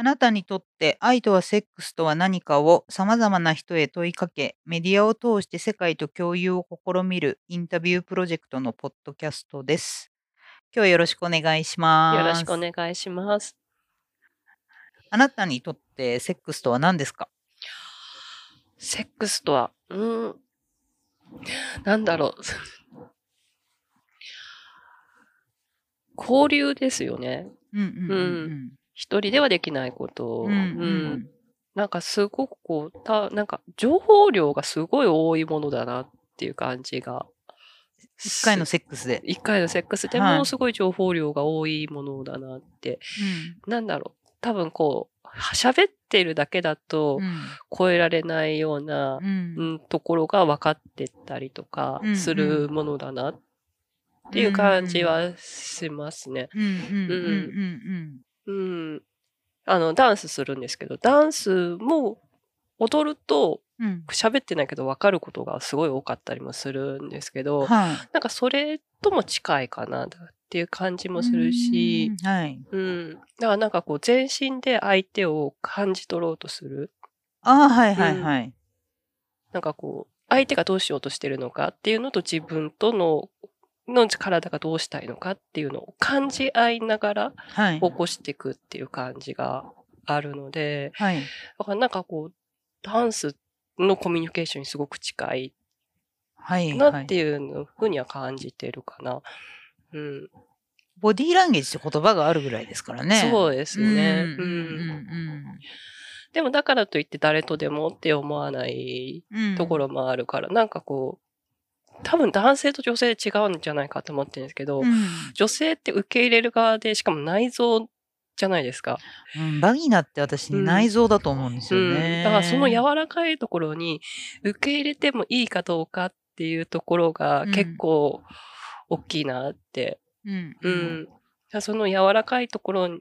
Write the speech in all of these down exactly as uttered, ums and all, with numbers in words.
あなたにとって愛とはセックスとは何かを様々な人へ問いかけ、メディアを通して世界と共有を試みるインタビュープロジェクトのポッドキャストです。今日はよろしくお願いしよろしまくおす。願いします。あなたにとってセックスとは何ですか？セックスとは、うーん、なんだろう。交流ですよね。うんうんうん一人ではできないことを。ううんうんうんん。なんかすごくこう、た、なんか情報量がすごい多いものだなっていう感じが。一回のセックスで。一回のセックスではいもすごい情報量が多いものだなって。うんなんだろう。多分こう、は喋ってるだけだとうん超えられないようなう、んうん、ところが分かってったりとかうんするものだなっていう感じはしますね。うんうんうんうんうん。あの、ダンスするんですけど、ダンスも踊るとうんうん喋ってないけど分かることがすごい多かったりもするんですけど、はいなんかそれとも近いかなっていう感じもするし、うんはいうん。だからなんかこう全身で相手を感じ取ろうとする。ああはいはいはいなんかこう、相手がどうしようとしてるのかっていうのと自分との、の体がどうしたいのかっていうのを感じ合いながらはい起こしていくっていう感じがあるので、はいだからなんかこう、ダンスのコミュニケーションにすごく近いはいなはっいていうのふうには感じてるかな。うん。ボディーランゲージって言葉があるぐらいですからね。そうですね。ううんん。でもだからといって誰とでもって思わないうんうんうんところもあるから、なんかこう、多分男性と女性違うんじゃないかと思ってるんですけど、うん女性って受け入れる側で、しかも内臓じゃないですか。うん、バギナって私うん内臓だと思うんですうよん、ね。だからその柔らかいところに受け入れてもいいかどうかっていうところがうん結構大きいなって。うんううんん。だからその柔らかいところ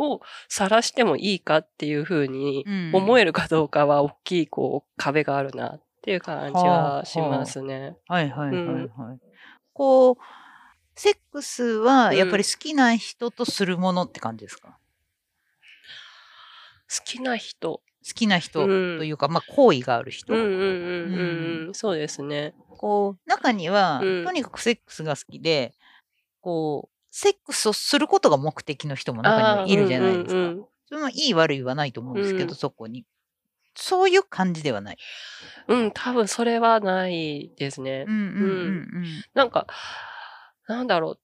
を晒してもいいかっていうふうにうん思えるかどうかは大きいこう壁があるなっていう感じはしますね。はいはいはいはい。うんこうセックスはやっぱり好きな人とするものって感じですか？好きな人。好きな人とうんいうか、まあ好意がある人。うんうんうんうんうん。そうですね。こう中には、うんとにかくセックスが好きで、こうセックスをすることが目的の人も中にああ、はいるじゃないですか。うんうんうん。それもいい悪いはないと思うんですけど、うんそこにそういう感じではない。うん、多分それはないですね。うんうんうんなんか、なんだろ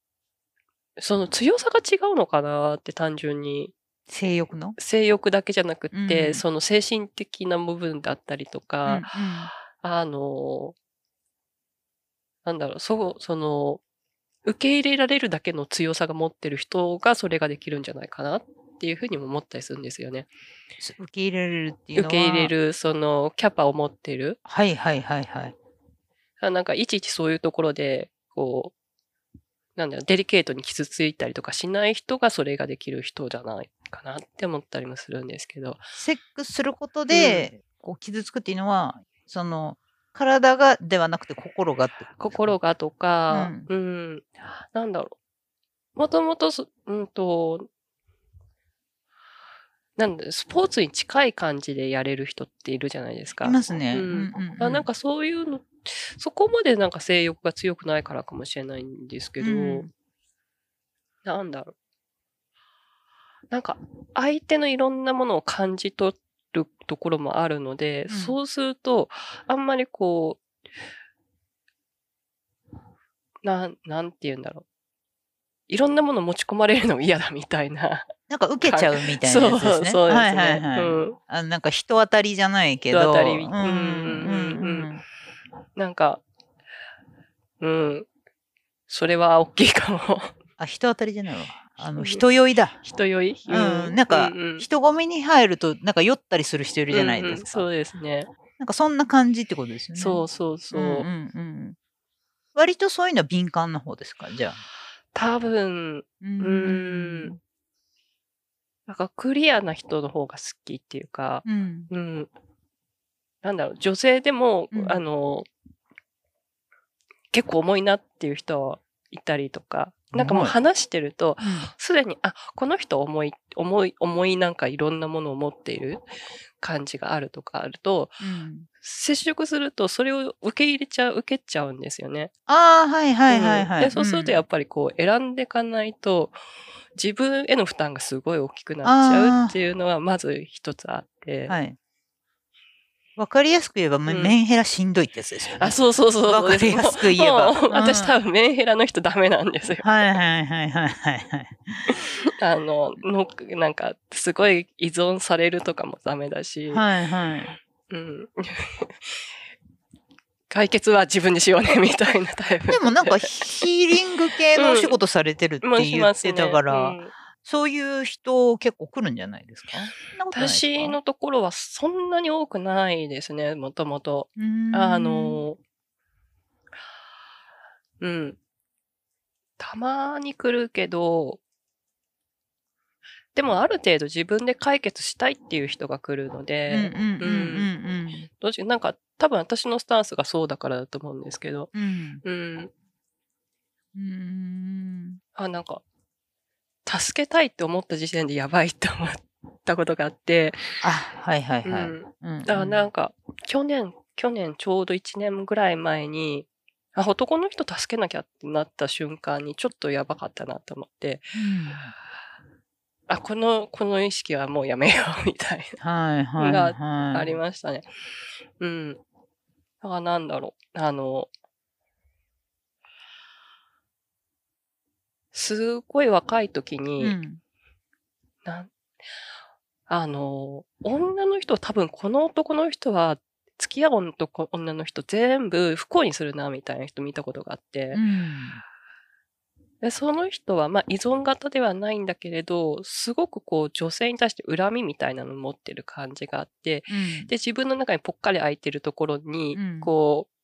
う。その強さが違うのかなって単純に。性欲の性欲だけじゃなくって、うんその精神的な部分だったりとうんうか、んあの、なんだろう、そう、その、受け入れられるだけの強さが持ってる人がそれができるんじゃないかなっていうふうにも思ったりするんですよね。す受け入れられるっていうの受はけ入れる、その、キャパを持ってる。はいはいはいはいあなんか、いちいちそういうところで、こう、なんだろう、デリケートに傷ついたりとかしない人がそれができる人じゃないかなって思ったりもするんですけど。セックスすることで、こう傷つくっていうのはその体がではなくて心がってことですか？心がとか、うん、なんだろう。もともとそ、うんと、なんだスポーツに近い感じでやれる人っているじゃないですか。いますね。ううんんうんうあんなんかそういうの、そこまでなんか性欲が強くないからかもしれないんですけど、うんなんだろう。なんか相手のいろんなものを感じ取るところもあるので、うんそうすると、あんまりこう、なん、なんて言うんだろう。いろんなもの持ち込まれるのも嫌だみたいな。なんか受けちゃうみたいなやつですね。そうはでいすはいね。はい。うん。あなんか人当たりじゃないけど。人当たりうんうんうんうんうんなんか、うん。それは大きいかも。あ、人当たりじゃないわ。あの、人酔いだ。人酔いうん、なんか、人混みに入ると、なんか酔ったりする人いるじゃないですか。うんうんそうですね。なんかそんな感じってことですよね。そうそうそう。んうんうん。割とそういうのは敏感な方ですか、じゃあ。多分、ううーん。ん。なんかクリアな人の方が好きっていうか、うん。うん。なんだろう、女性でも、うんあの、結構重いなっていう人はいたりとか、なんかもう話してると、すでに、あ、この人重い、重い、重いなんかいろんなものを持っている感じがあるとかあると、うん、接触するとそれを受け入れちゃう、受けちゃうんですよね。ああ、はいはいはいはい、うん。で、そうするとやっぱりこう選んでいかないと、自分への負担がすごい大きくなっちゃうっていうのはまず一つあって。はい。わかりやすく言えば、うん、メンヘラしんどいってやつですよね。あ、そうそうそう。わかりやすく言えば。私多分メンヘラの人ダメなんですよ。はいはいはいはいはい。あの、の、なんか、すごい依存されるとかもダメだし。はいはい。うん。解決は自分でしようね、みたいなタイプ。でもなんかヒーリング系のお仕事されてるって言ってたから。うんそういう人結構来るんじゃないですか？私のところはそんなに多くないですね、もともと。あの、うん。たまに来るけど、でもある程度自分で解決したいっていう人が来るので、どうしよう、なんか多分私のスタンスがそうだからだと思うんですけど、うん。うん。うんあ、なんか、助けたいって思った時点でやばいって思ったことがあって。あ、はいはいはい。うん、だからなんか、去年、去年ちょうどいちねんぐらい前に、あ、男の人助けなきゃってなった瞬間にちょっとやばかったなと思って、うん、あ、この、この意識はもうやめようみたいなのがありましたね。うん。だからなんだろう。あの、すごい若い時に、うん、なんあの、女の人は多分この男の人は付き合う男女の人全部不幸にするなみたいな人見たことがあって、うん、でその人はまあ依存型ではないんだけれど、すごくこう女性に対して恨みみたいなのを持ってる感じがあって、うん、で自分の中にぽっかり空いてるところに、こう、うん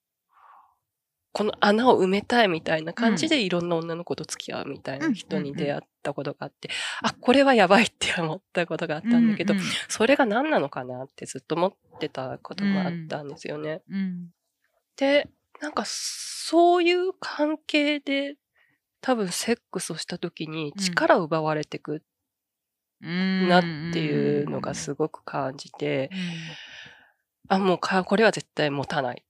この穴を埋めたいみたいな感じでいろんな女の子と付き合うみたいな人に出会ったことがあって、あ、これはやばいって思ったことがあったんだけど、うんうん、それが何なのかなってずっと思ってたこともあったんですよね。うんうん、で、なんかそういう関係で多分セックスをした時に力を奪われてくなっていうのがすごく感じて、あ、もうか、これは絶対持たない。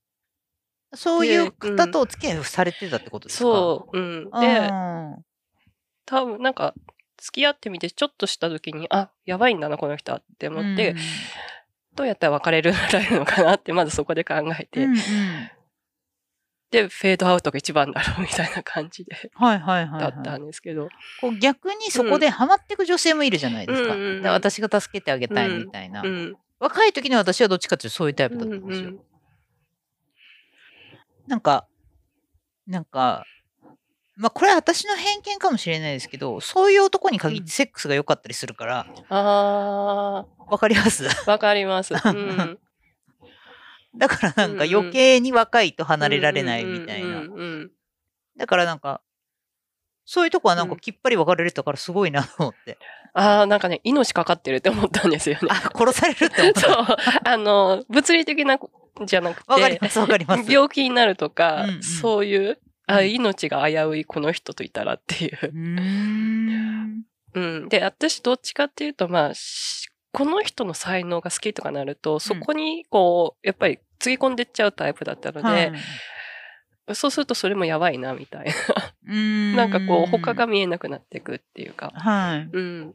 そういう方とお付き合いをされてたってことですか？そう。うん。で、多分なんか、付き合ってみて、ちょっとした時に、あ、やばいんだな、この人はって思って、うん、どうやったら別れるのかなって、まずそこで考えて、うんうん、で、フェードアウトが一番だろうみたいな感じで、はいはいはい。だったんですけど。こう逆にそこでハマっていく女性もいるじゃないですか。うん、私が助けてあげたいみたいな。うんうん、若い時の私はどっちかっていうとそういうタイプだったんですよ。うんうんなんか、なんか、まあこれは私の偏見かもしれないですけど、そういう男に限ってセックスが良かったりするから。うん、ああ。わかりますわかります。うん、だからなんか余計に若いと離れられないみたいな。だからなんか、そういうとこはなんかきっぱり別れれたからすごいなと思って。うん、ああ、なんかね、命かかってるって思ったんですよね。あ、殺されるって思った。そう。あの、物理的な、じゃなくて、わかります、わかります。病気になるとか、うんうん、そういうあ、命が危ういこの人といたらっていう。うん、うん。で、私どっちかっていうと、まあ、この人の才能が好きとかなると、そこにこう、やっぱりつぎ込んでっちゃうタイプだったので、うん、そうするとそれもやばいな、みたいな。うんなんかこう、他が見えなくなっていくっていうか。はい。うん。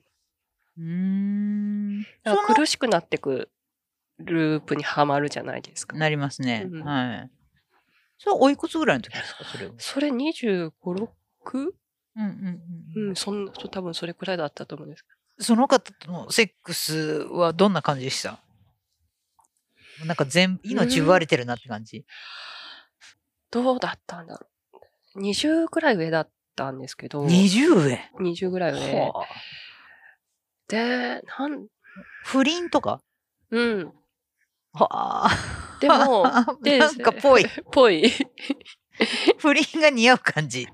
うん。だから苦しくなっていく。ループにはまるじゃないですか。なりますね。うん、はい。それはおいくつぐらいの時ですかそれは。それにじゅうご、ろく？ うんうんうん。うん、そんな、多分それくらいだったと思うんです。その方とのセックスはどんな感じでした？なんか全、命奪われてるなって感じ、うん、どうだったんだろう。にじゅうくらい上だったんですけど。にじゅう上 ?にじゅう ぐらい上。で、なん、不倫とか？うん。はあ。でも、なんかぽい。ぽい。不倫が似合う感じ。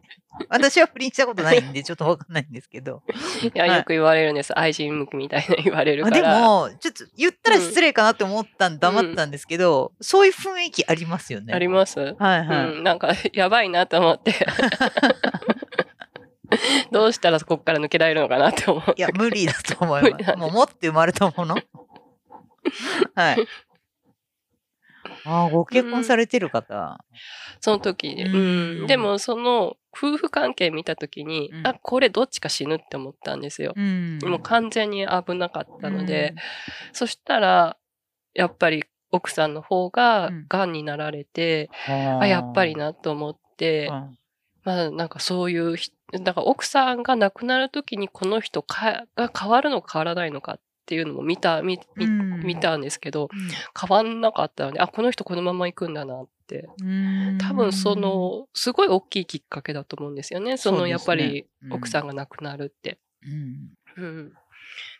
私は不倫したことないんで、ちょっとわかんないんですけど。いや、よく言われるんです。愛人向きみたいな言われるから。でも、ちょっと言ったら失礼かなって思ったんで、黙ったんですけど、うん、そういう雰囲気ありますよね。あります。はいはい。うん、なんか、やばいなと思って。どうしたらここから抜けられるのかなって思う。いや、無理だと思います。もう持って生まれたもの。はい。ああ、ご結婚されてる方。うん、その時で。うん、でも、その、夫婦関係見た時に、うん、あ、これどっちか死ぬって思ったんですよ。うん、もう完全に危なかったので。うん、そしたら、やっぱり奥さんの方が、癌になられて、うん、あ、やっぱりなと思って、うん、まあ、なんかそういう、だから奥さんが亡くなる時にこの人かが変わるのか変わらないのか。っていうのも見た、見、見、見たんですけど、うん、変わんなかったので、あ、この人このまま行くんだなって。多分その、すごい大きいきっかけだと思うんですよね。その、やっぱり奥さんが亡くなるって。うんうん、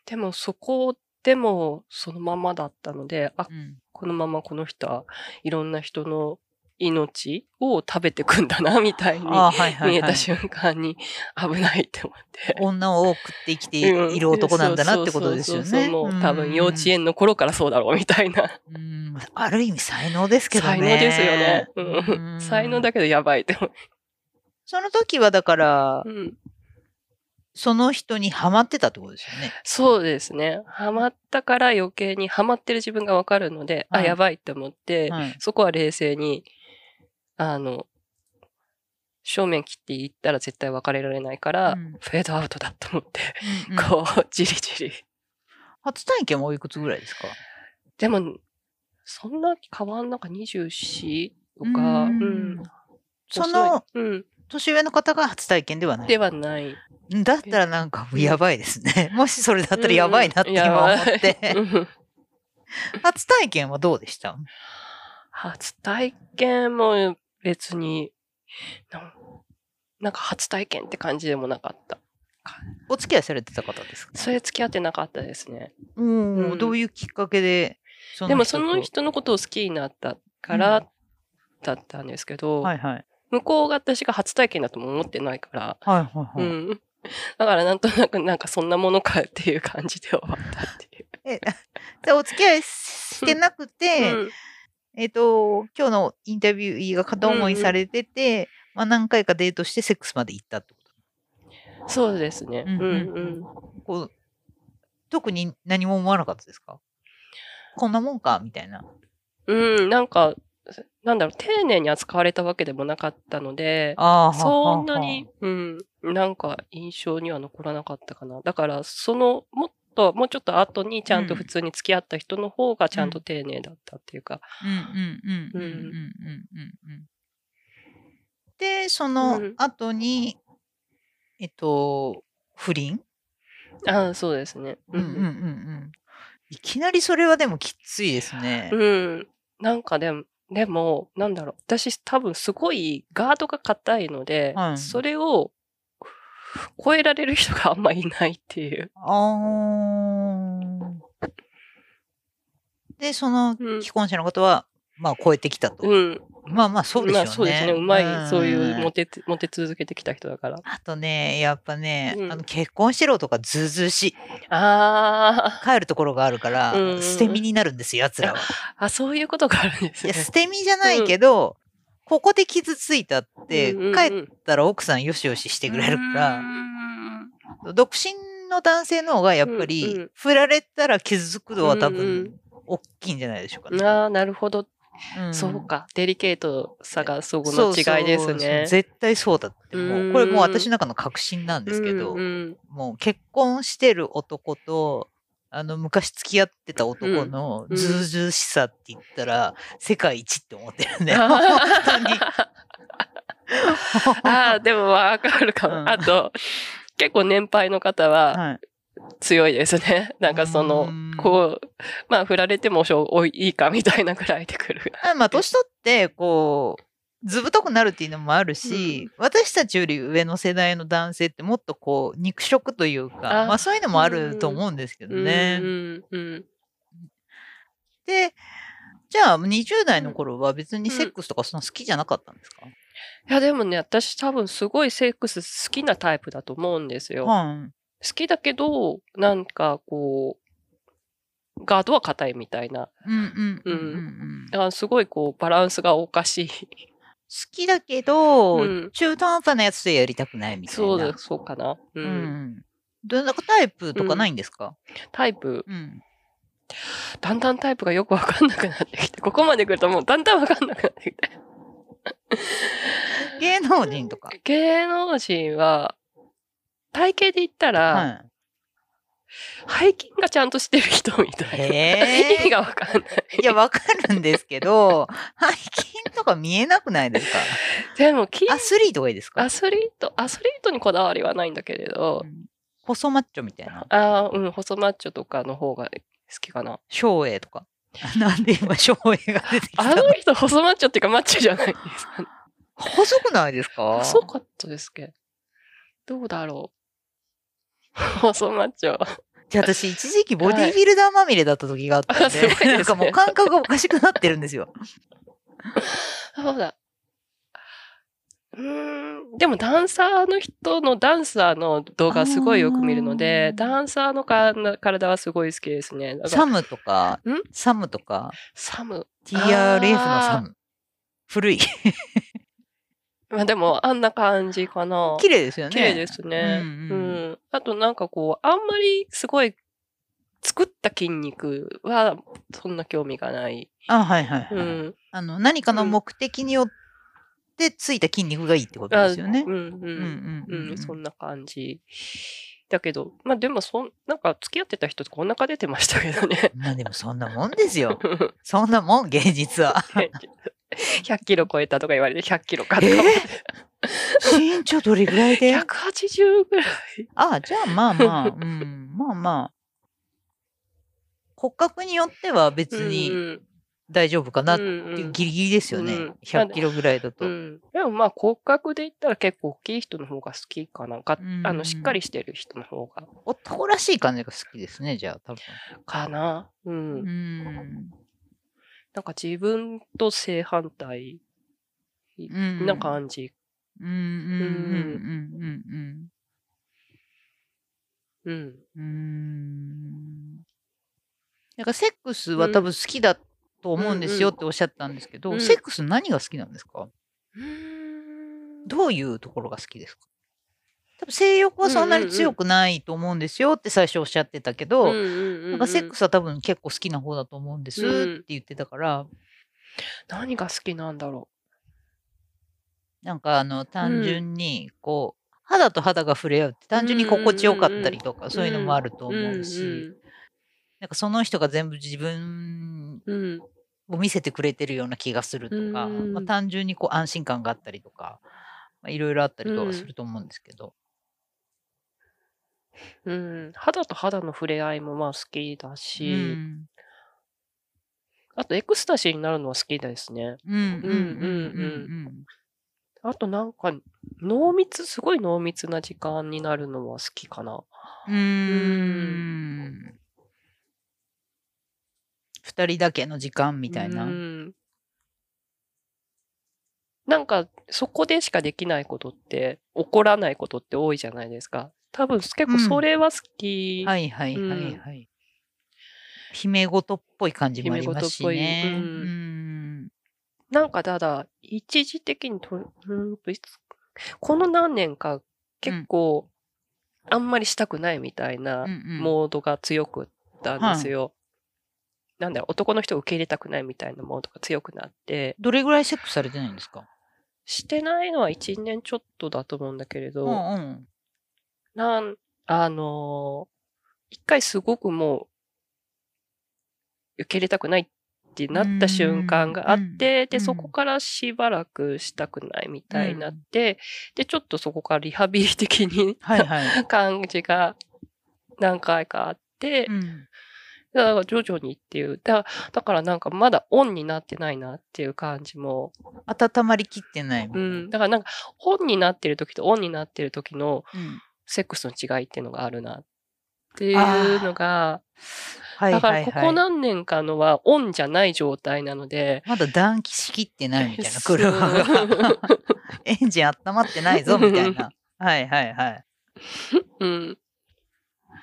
でもそこでもそのままだったので、あ、うん、このままこの人はいろんな人の命を食べてくんだな、みたいに見えた瞬間に危ないって思って。女を多くって生きている男なんだなってことですよね。もう多分幼稚園の頃からそうだろう、みたいな。うん。ある意味才能ですけどね。才能ですよね。うん、才能だけどやばいって思う。その時はだから、うん、その人にハマってたってことですよね。そうですね。ハマったから余計にハマってる自分がわかるので、はい、あ、やばいって思って、はい、そこは冷静に、あの、正面切っていったら絶対別れられないから、うん、フェードアウトだと思って、うんうん、こう、じりじり。初体験もいくつぐらいですか？でも、そんな変わんなんかにじゅうよんとか、うんうん、その、うん、年上の方が初体験ではない。ではない。だったらなんか、やばいですね。もしそれだったらやばいなって今思って。うん、初体験はどうでした？初体験も、別になんか初体験って感じでもなかった。お付き合いされてた方ですか？それ付き合ってなかったですね。うん、どういうきっかけで？でもその人のことを好きになったからだったんですけど、うんはいはい、向こうが私が初体験だとも思ってないから、はいはいはいうん、だからなんとなくなんかそんなものかっていう感じで終わったっていう。え、じゃあお付き合いしてなくて。うんうんえっと、今日のインタビューが片思いされてて、うんうん、まあ何回かデートしてセックスまで行ったってこと？そうですね。うんうん。こう、特に何も思わなかったですか？こんなもんかみたいな。うん、なんか、なんだろう、丁寧に扱われたわけでもなかったので、あーそんなに、うん、なんか印象には残らなかったかな。だから、その、もっとともうちょっと後にちゃんと普通に付き合った人の方がちゃんと丁寧だったっていうか。でその後に、うん、えっと不倫？ああそうですね。うんうんうんうん。いきなりそれはでもきついですね。うん。なんかでもでもなんだろう私多分すごいガードが硬いので、うん、それを超えられる人があんまいないっていう。あで、その既婚者のことは、うん、まあ超えてきたと。うん、まあまあそうですよね。まあそうですね。うまい、うん、そういうモテ、モテ続けてきた人だから。あとね、やっぱね、うん、あの結婚しろとかずうずうしい。あ帰るところがあるから、うん、捨て身になるんですよ、奴らは。あ、そういうことがあるんですね。いや、捨て身じゃないけど、うんここで傷ついたって、帰ったら奥さんよしよししてくれるから、独身の男性の方がやっぱり、うんうん、振られたら傷つくのは多分、大きいんじゃないでしょうかね。ああ、なるほど。うん、そうか。デリケートさがそこの違いですね。そうそう絶対そうだって。もう、これもう私の中の確信なんですけど、うんうん、もう結婚してる男と、あの、昔付き合ってた男のずうずうしさって言ったら、世界一って思ってるね。本当に。ああ、でもわかるかも。うん、あと、結構年配の方は強いですね。はい、なんかその、こう、まあ振られてもしょういいかみたいなくらいでくる。あまあ年取って、こう、ずぶとくなるっていうのもあるし、うん、私たちより上の世代の男性ってもっとこう肉食というか、あまあそういうのもあると思うんですけどね。で、じゃあにじゅう代の頃は別にセックスとかそんな好きじゃなかったんですか？うんうん、いやでもね、私多分すごいセックス好きなタイプだと思うんですよ。うん、好きだけど、なんかこう、ガードは硬いみたいな。だからすごいこうバランスがおかしい。好きだけど、うん、中途半端なやつでやりたくないみたいな。そうだ、そうかな。うん。うん、どんなタイプとかないんですか？うん、タイプ、うん。だんだんタイプがよくわかんなくなってきて、ここまで来るともうだんだんわかんなくなってきて。芸能人とか。芸能人は、体型で言ったら、はい、背筋がちゃんとしてる人みたいな、えー、意味がわかんない。いやわかるんですけど背筋とか見えなくないですか？でもアスリートがいいですか？アスリートアスリートにこだわりはないんだけれど、うん、細マッチョみたいな。ああ、うん、細マッチョとかの方が好きかな。照英とか。なんで今照英が出てきたの？あの人細マッチョっていうかマッチョじゃないですか、ね、細くないですか？細かったですけど。どうだろう。細マッチョ。じゃあ私一時期ボディービルダーまみれだった時があったんで、はい、なんかもう感覚がおかしくなってるんですよ。そうだ。うーん、でもダンサーの人のダンサーの動画すごいよく見るので、ダンサーのか体はすごい好きですね。サムとか、ん？サムとか、サム ティーアールエフ のサム。古い。まあでもあんな感じかな。綺麗ですよね。綺麗ですね。うん、うんうん。あとなんかこうあんまりすごい作った筋肉はそんな興味がない。あ、はいはい、はい。うん。あの何かの目的によってついた筋肉がいいってことですよね。うんうんうんうん、うん、そんな感じ。だけどまあでもそんなんか付き合ってた人とお腹出てましたけどね。まあでもそんなもんですよ。そんなもん芸術は。ひゃっキロ超えたとか言われてひゃっキロかとか、えー、身長どれぐらいで?ひゃくはちじゅうぐらい。ああ、じゃあまあまあ、うん、まあまあ骨格によっては別に大丈夫かなっていうギリギリですよね、うんうん、ひゃっキロぐらいだと、うん、でもまあ骨格で言ったら結構大きい人の方が好きかな、うん、あのしっかりしてる人の方が男らしい感じが好きですね。じゃあ多分かな、うん、うん、なんか自分と正反対な感じ。うんうんうんうんうんうんうん。なんかセックスは多分好きだと思うんですよっておっしゃったんですけど、うんうん、セックス何が好きなんですか？うん、どういうところが好きですか？多分性欲はそんなに強くないと思うんですよって最初おっしゃってたけど、なんかセックスは多分結構好きな方だと思うんですって言ってたから、うん、何が好きなんだろう。なんかあの単純にこう、うん、肌と肌が触れ合うって単純に心地よかったりとかそういうのもあると思うし、なんかその人が全部自分を見せてくれてるような気がするとか、うん、まあ単純にこう安心感があったりとか、まあいろいろあったりとかすると思うんですけど、うんうん、肌と肌の触れ合いもまあ好きだし、うん、あとエクスタシーになるのは好きですね。あとなんか濃密、すごい濃密な時間になるのは好きかな。うーん、ふたりだけの時間みたいな。うん、なんかそこでしかできないことって起こらないことって多いじゃないですか。多分結構それは好き、うん、はいはいはいはい、うん、姫事っぽい感じもありますしね、うんうん、なんかただ一時的にと、うん、この何年か結構あんまりしたくないみたいなモードが強くったんですよ、うんうん、なんだろう、男の人を受け入れたくないみたいなモードが強くなって。どれぐらいセックスされてないんですか？してないのはいちねんちょっとだと思うんだけれど、うんうん、なん、あのー、一回すごくもう、受け入れたくないってなった瞬間があって、で、そこからしばらくしたくないみたいになって、で、ちょっとそこからリハビリ的にはい、はい、感じが何回かあって、うん、だから徐々にっていうだ。だからなんかまだオンになってないなっていう感じも。温まりきってない。うん。だからなんか、オンになってる時とオンになってる時の、うん、セックスの違いっていうのがあるなっていうのが、だからここ何年かのはオンじゃない状態なので、まだ暖気しきってないみたいな、車がエンジン温まってないぞみたいな。はいはいはい。うん。だ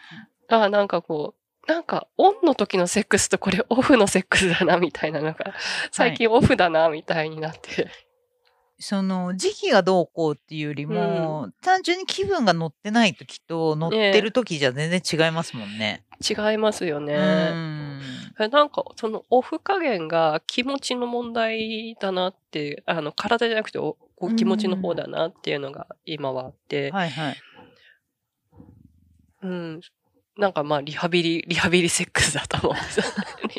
からなんかこう、なんかオンの時のセックスとこれオフのセックスだなみたいな、なんか最近オフだなみたいになって。その時期がどうこうっていうよりうん。も、単純に気分が乗ってない時と乗ってねる時じゃ全然違いますもんね。え、違いますようね。ーん。えなんか、そのオフ加減が気持ちの問題だなって、あの、体じゃなくてお、こうう気持ちの方ん。だなっていうのが今はあって、はいはい。うん。なんかまあ、リハビリ、リハビリセックスだと思うんですよね。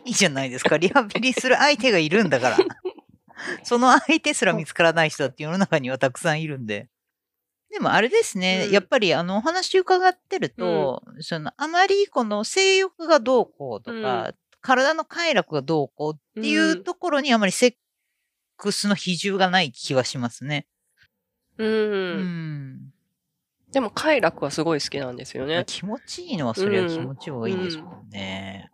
いいじゃないですか。リハビリする相手がいるんだから。その相手すら見つからない人だって世の中にはたくさんいるんで。でもあれですうね、やっん。ぱりあのお話伺ってるうん。と、そのあまりこの性欲がどうこうとうん。か、体の快楽がどうこうっうていうん。ところにあまりセックスの比重がない気はしますね。ううん。ん。でも快楽はすごい好きなんですよまあ、ね。気持ちいいのはうそりゃ気ん。持ちがういいですん。もんね。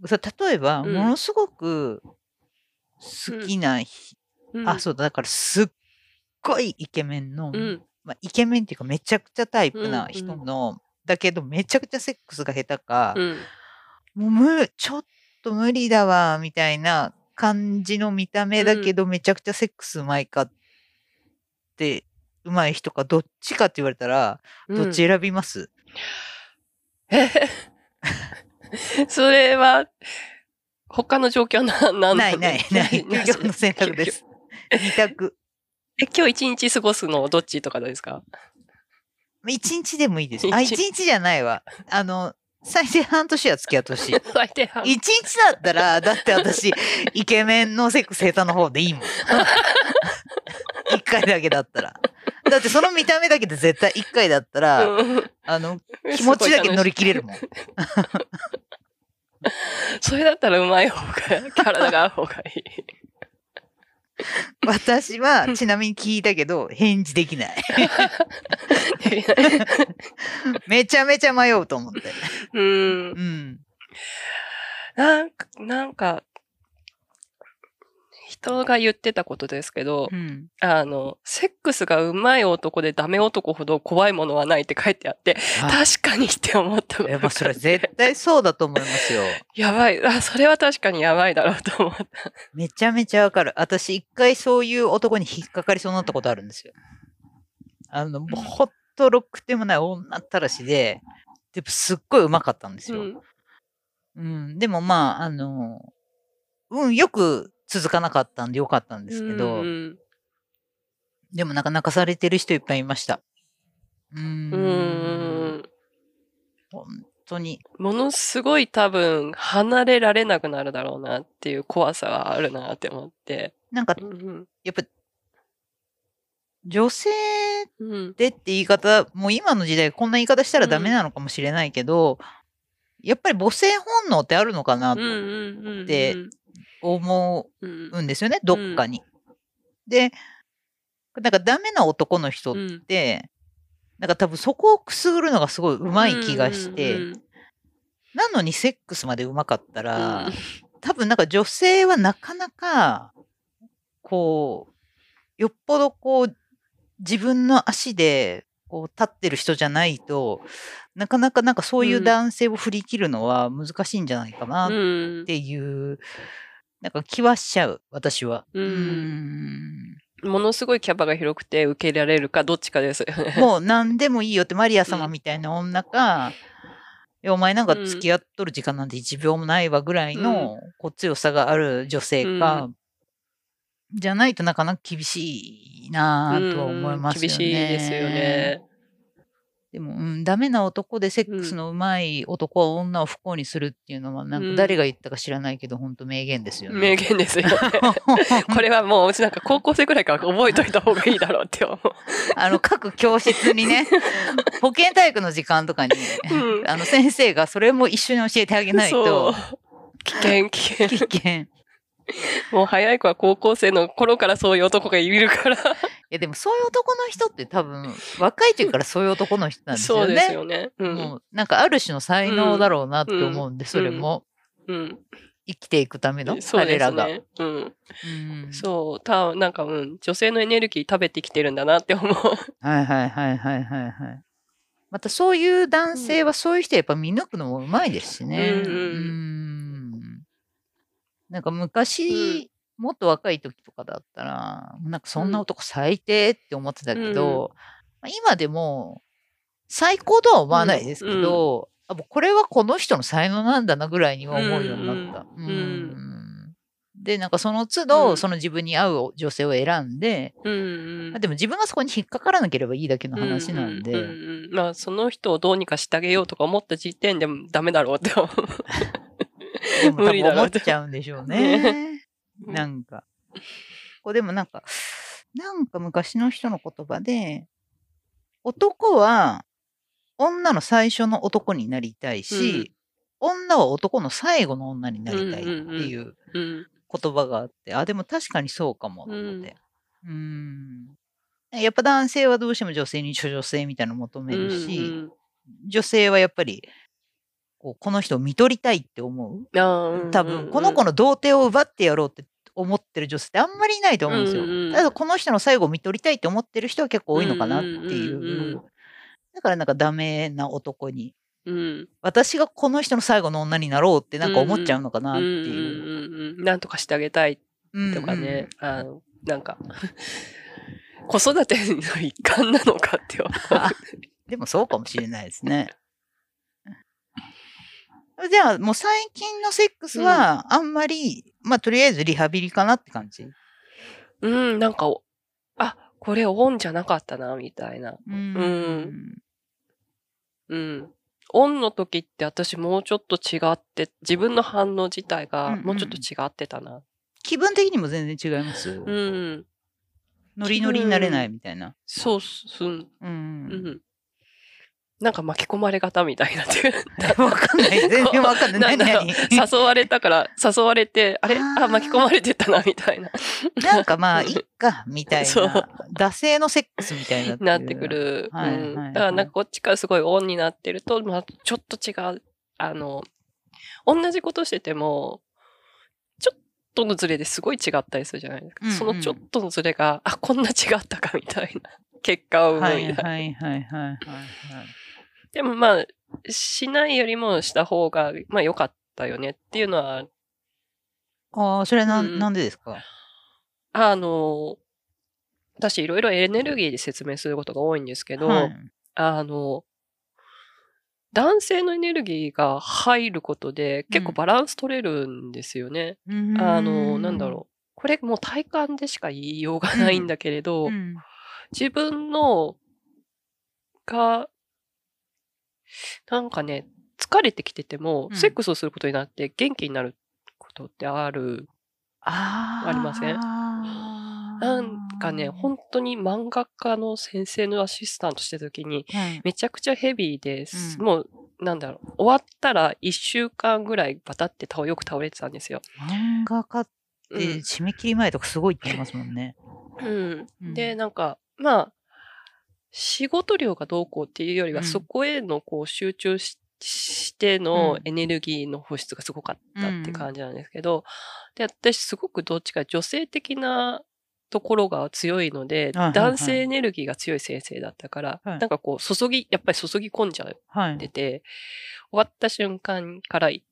うーん。さ例えば、うものん。すごく好うきん。なひ、うあ、ん。そうだ、だからすっごいイケメンの、うん。まあ、イケメンっていうかめちゃくちゃタイうプん。なう人ん。の、だけどめちゃくちゃセックスが下手か、うん。もうむ、ちょっと無理だわ、みたいな感じの見た目うだけん。どめちゃくちゃセックスうまいかって、うまい人かどっちかって言われたら、うどっちん。選びます？えへそれは、他の状況な、なんなないのなで、いなない、い、究なし極ので、選究択で極。す。に択。え、今日一日過ごすのどっちとかどうですか？ まあいちにちでもいいです。あ、一 いちにちじゃないわ。あの、最低半年は付き合ってほしい。最低半。いちにちだったら、だって私、イケメンのセックス下手の方でいいもん。いっかいだけだったら。だってその見た目だけで絶対いっかいだったら、うんあの、気持すごちいだけ楽乗しり切れるもん。それだったらうまい方が、体が合う方がいい。私は、ちなみに聞いたけど、返事できない。できない。めちゃめちゃ迷うと思って。うん。うん。なんか、なんか、人が言ってたことですけど、うん。あの、セックスがうまい男でダメ男ほど怖いものはないって書いてあって、あ、確かにって思ったのえ、まあ、がそれあはって、絶対そうだと思いますよ。やばい、あ、それは確かにやばいだろうと思った。めちゃめちゃわかる。私、一回そういう男に引っかかりそうになったことあるんですよ。あの、もうほっとろくでもない女ったらしで、で、すっごい上手かったんですうよ。ん。うん。でもまあ、あの、うん、よく続かなかったんでよかったんでうすけど、ん。でもなんか泣かされてる人いっぱいいました。うーうん。ん。本当に。ものすごい多分離れられなくなるだろうなっていう怖さはあるなって思って。なんか、うん。やっぱ女性うん。でって言い方、もう今の時代こんな言い方したうらダメん。なのかもしれないけど、やっぱり母性本能ってあるのかなうんとうんっうんうてん。思うん。うんですよね、どっうかん。に。で、なんかダメな男の人っうん。て、なんか多分そこをくすぐるのがすごいううまい気んがしうんて、うん。なのにセックスまでうまかったうん。ら、多分なんか女性はなかなか、こう、よっぽどこう、自分の足でこう立ってる人じゃないと、なかなかなんかそうういう男性を振り切るのは難しいんじゃないかなっうん。ていう、なんか気はしちゃう、私は。ううーん。ん。ものすごいキャパが広くて受け入れられるかどっちかですよね。もう何でもいいよって、マリアう様ん。みたいな女か、いやお前なんうか付ん。き合っとる時間なんていちびょうもないわぐらいうん。のこう強さがある女性うん。か、じゃないとなかなか厳しいうなぁとは思いん。ます厳よしいですよね。ね。でも、うん、ダメな男でセッうクスん。のうまい男は女を不幸にするっていうのは、なんうか誰ん。が言ったか知らないけど、本当名言ですよ名ね。言ですよね。これはもう、うちなんか高校生くらいから覚えといた方がいいだろうって思う。あの、各教室にね、保健体育の時間とかに、う ん。あの、先生がそれも一緒に教えてあげないそう。と、危険、危険。危険。もう早い子は高校生の頃からそういう男がいるから。いや、でもそういう男の人って多分、若い時からそういう男の人なんですそうよですね。よね。うん。もう、なんかある種の才う能だん。ろうなっうて思ん。うんで、そうれん。もうん。生きていくためのそう彼でらすが。ね。うん。うん。そう、た、なんか、うん、女性のエネルギー食べてきてるんだなって思う。はいはいはいはいはいはい。またそういう男う性ん。はそういう人やっぱ見抜くのもうまいですしうね。うーん。ん。なんかうん。昔もっと若い時とかだったら、なんかそんな男最低って思ってたけど、うん、今でも最高とは思わないですけど、うんうん、あ、もうこれはこの人の才能なんだなぐらいには思うようになった。うんうんうん、で、なんかその都度、うん、その自分に合う女性を選んで、うんうん、でも自分がそこに引っかからなければいいだけの話なんで。うんうんうんうん、まあその人をどうにかしてあげようとか思った時点でダメだろうって思う。でも多分思っちゃうんでしょうね。なんか、こうでもなんか、なんか昔の人の言葉で、男は女の最初の男になりたいし、うん、女は男の最後の女になりたいっていう言葉があって、あ、でも確かにそうかもって、うんうん。やっぱ男性はどうしても女性に女性みたいなの求めるし、うんうん、女性はやっぱり、この人を見取りたいって思う。多分この子の童貞を奪ってやろうって思ってる女性ってあんまりいないと思うんですよ。うんうん、ただこの人の最後を見取りたいって思ってる人は結構多いのかなっていう。うんうんうん、だからなんかダメな男に、うん、私がこの人の最後の女になろうってなんか思っちゃうのかなっていう。うんうんうんうん、なんとかしてあげたいとかね。うんうん、あのなんか子育ての一環なのかって思う。でもそうかもしれないですね。じゃあ、もう最近のセックスは、あんまり、うん、まあ、とりあえずリハビリかなって感じ？うん、なんか、あ、これオンじゃなかったな、みたいな。うん。うん。オンの時って私もうちょっと違って、自分の反応自体がもうちょっと違ってたな。うんうん、気分的にも全然違います。うん。ノリノリになれないみたいな。うん、そうっす。うん。うんうんなんか巻き込まれ方みたいなっていう。わかんない。全然わかんない。何何誘われたから、誘われて、あれあ, あ、巻き込まれてたな、みたいな。なんかまあ、いっか、みたいな。そう。惰性のセックスみたいになってくる。なってくる。はいはいはい、だからなんかこっちからすごいオンになってると、まあ、ちょっと違う。あの、同じことしてても、ちょっとのズレですごい違ったりするじゃないですか。うんうん、そのちょっとのズレが、あ、こんな違ったか、みたいな。結果を生む。はいはいはいはいはい。でもまあ、しないよりもした方が、まあ良かったよねっていうのは。ああ、それな、うん、なんでですか？あの、私いろいろエネルギーで説明することが多いんですけど、はい、あの、男性のエネルギーが入ることで結構バランス取れるんですよね。うん、あの、なんだろう。これもう体感でしか言いようがないんだけれど、うんうん、自分のが、なんかね、疲れてきてても、うん、セックスをすることになって元気になることってある、あありません？なんかね、本当に漫画家の先生のアシスタントしてた時に、うん、めちゃくちゃヘビーです。うん、もう、なんだろう、終わったらいっしゅうかんぐらいバタってよく倒れてたんですよ。漫画家って、うん、締め切り前とかすごいって言いますもんね。うん。うん、で、なんか、まあ、仕事量がどうこうっていうよりは、そこへのこう集中 し,、うん、してのエネルギーの保湿がすごかったって感じなんですけど、うん、で、私すごくどっちか女性的なところが強いので、男性エネルギーが強い先生だったから、はいはい、なんかこう注ぎ、やっぱり注ぎ込んじゃってて、はい、終わった瞬間からい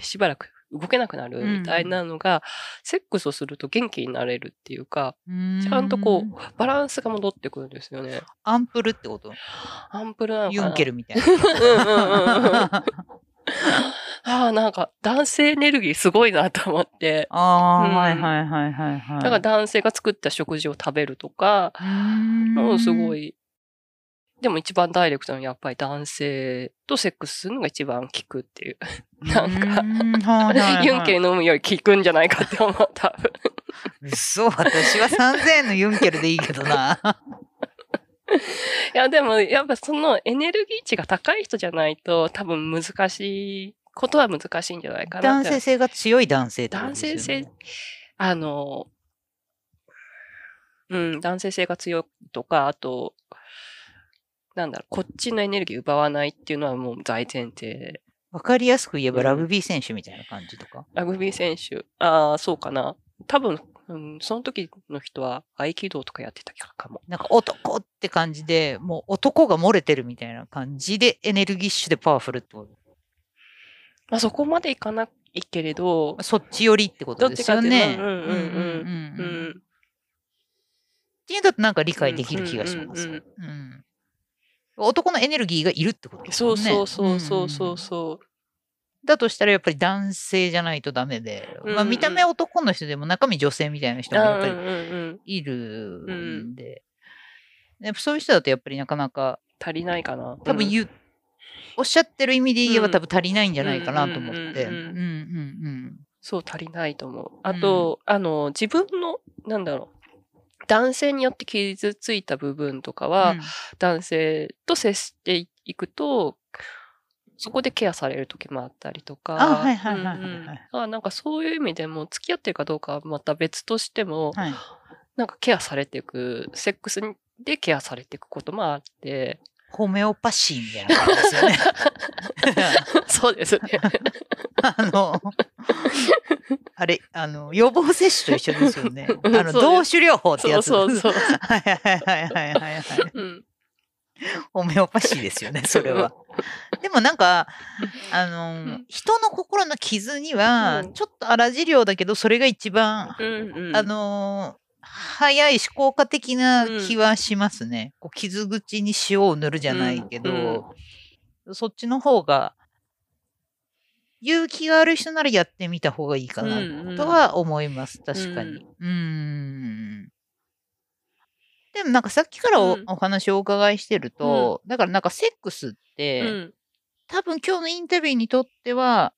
しばらく動けなくなるみたいなのが、うん、セックスをすると元気になれるっていうか、うん、ちゃんとこうバランスが戻ってくるんですよね。アンプルってこと？アンプルなのかな？ユンケルみたいな。ああ、なんか男性エネルギーすごいなと思って。ああ、うん、はいはいはいはいはい。だから男性が作った食事を食べるとか、もうすごい。でも一番ダイレクトなのはやっぱり男性とセックスするのが一番効くっていう。なんかん、はいはいはい、ユンケル飲むより効くんじゃないかって思う、多分。嘘、私はさんぜんえんのユンケルでいいけどな。いや、でもやっぱそのエネルギー値が高い人じゃないと多分難しいことは難しいんじゃないかなって。男性性が強い男性ってことですよね。男性性、あの、うん、男性性が強いとか、あと、なんだろう、こっちのエネルギー奪わないっていうのはもう大前提。わかりやすく言えばラグビー選手みたいな感じとか、うん、ラグビー選手。ああ、そうかな。多分、うん、その時の人は合気道とかやってたかも。なんか男って感じで、もう男が漏れてるみたいな感じでエネルギッシュでパワフルってこと。まあ、そこまでいかないけれど、そっち寄りってことですよね。っていうのだとなんか理解できる気がします。男のエネルギーがいるってことですよね。そうそうそうそうそう。だとしたらやっぱり男性じゃないとダメで、まあ、見た目男の人でも中身女性みたいな人もやっぱりいるんで、やっぱそういう人だとやっぱりなかなか足りないかな。多分言う、うん、おっしゃってる意味で言えば多分足りないんじゃないかなと思って、そう足りないと思う。あと、うん、あの自分のなんだろう。男性によって傷ついた部分とかは、うん、男性と接していくとそこでケアされる時もあったりとか、なんかそういう意味でも付き合ってるかどうかはまた別としても、はい、なんかケアされていく、セックスでケアされていくこともあって、ホメオパシーみたいな感じですよね。そうですね。あのあれ、あの予防接種と一緒ですよね。あの同種療法ってやつ。そうそうそう。はいはいはいはいはいはい。うん、ホメオパシーですよね、それは。でもなんかあの、うん、人の心の傷にはちょっと粗治療だけど、それが一番、うんうん、あの早いし効果的な気はしますね。うん、こう傷口に塩を塗るじゃないけど、うんうん、そっちの方が勇気がある人ならやってみた方がいいかなとは思います。うんうん、確かに。うん、うーん。でもなんかさっきから お,、うん、お話をお伺いしてると、うん、だからなんかセックスって、うん、多分今日のインタビューにとっては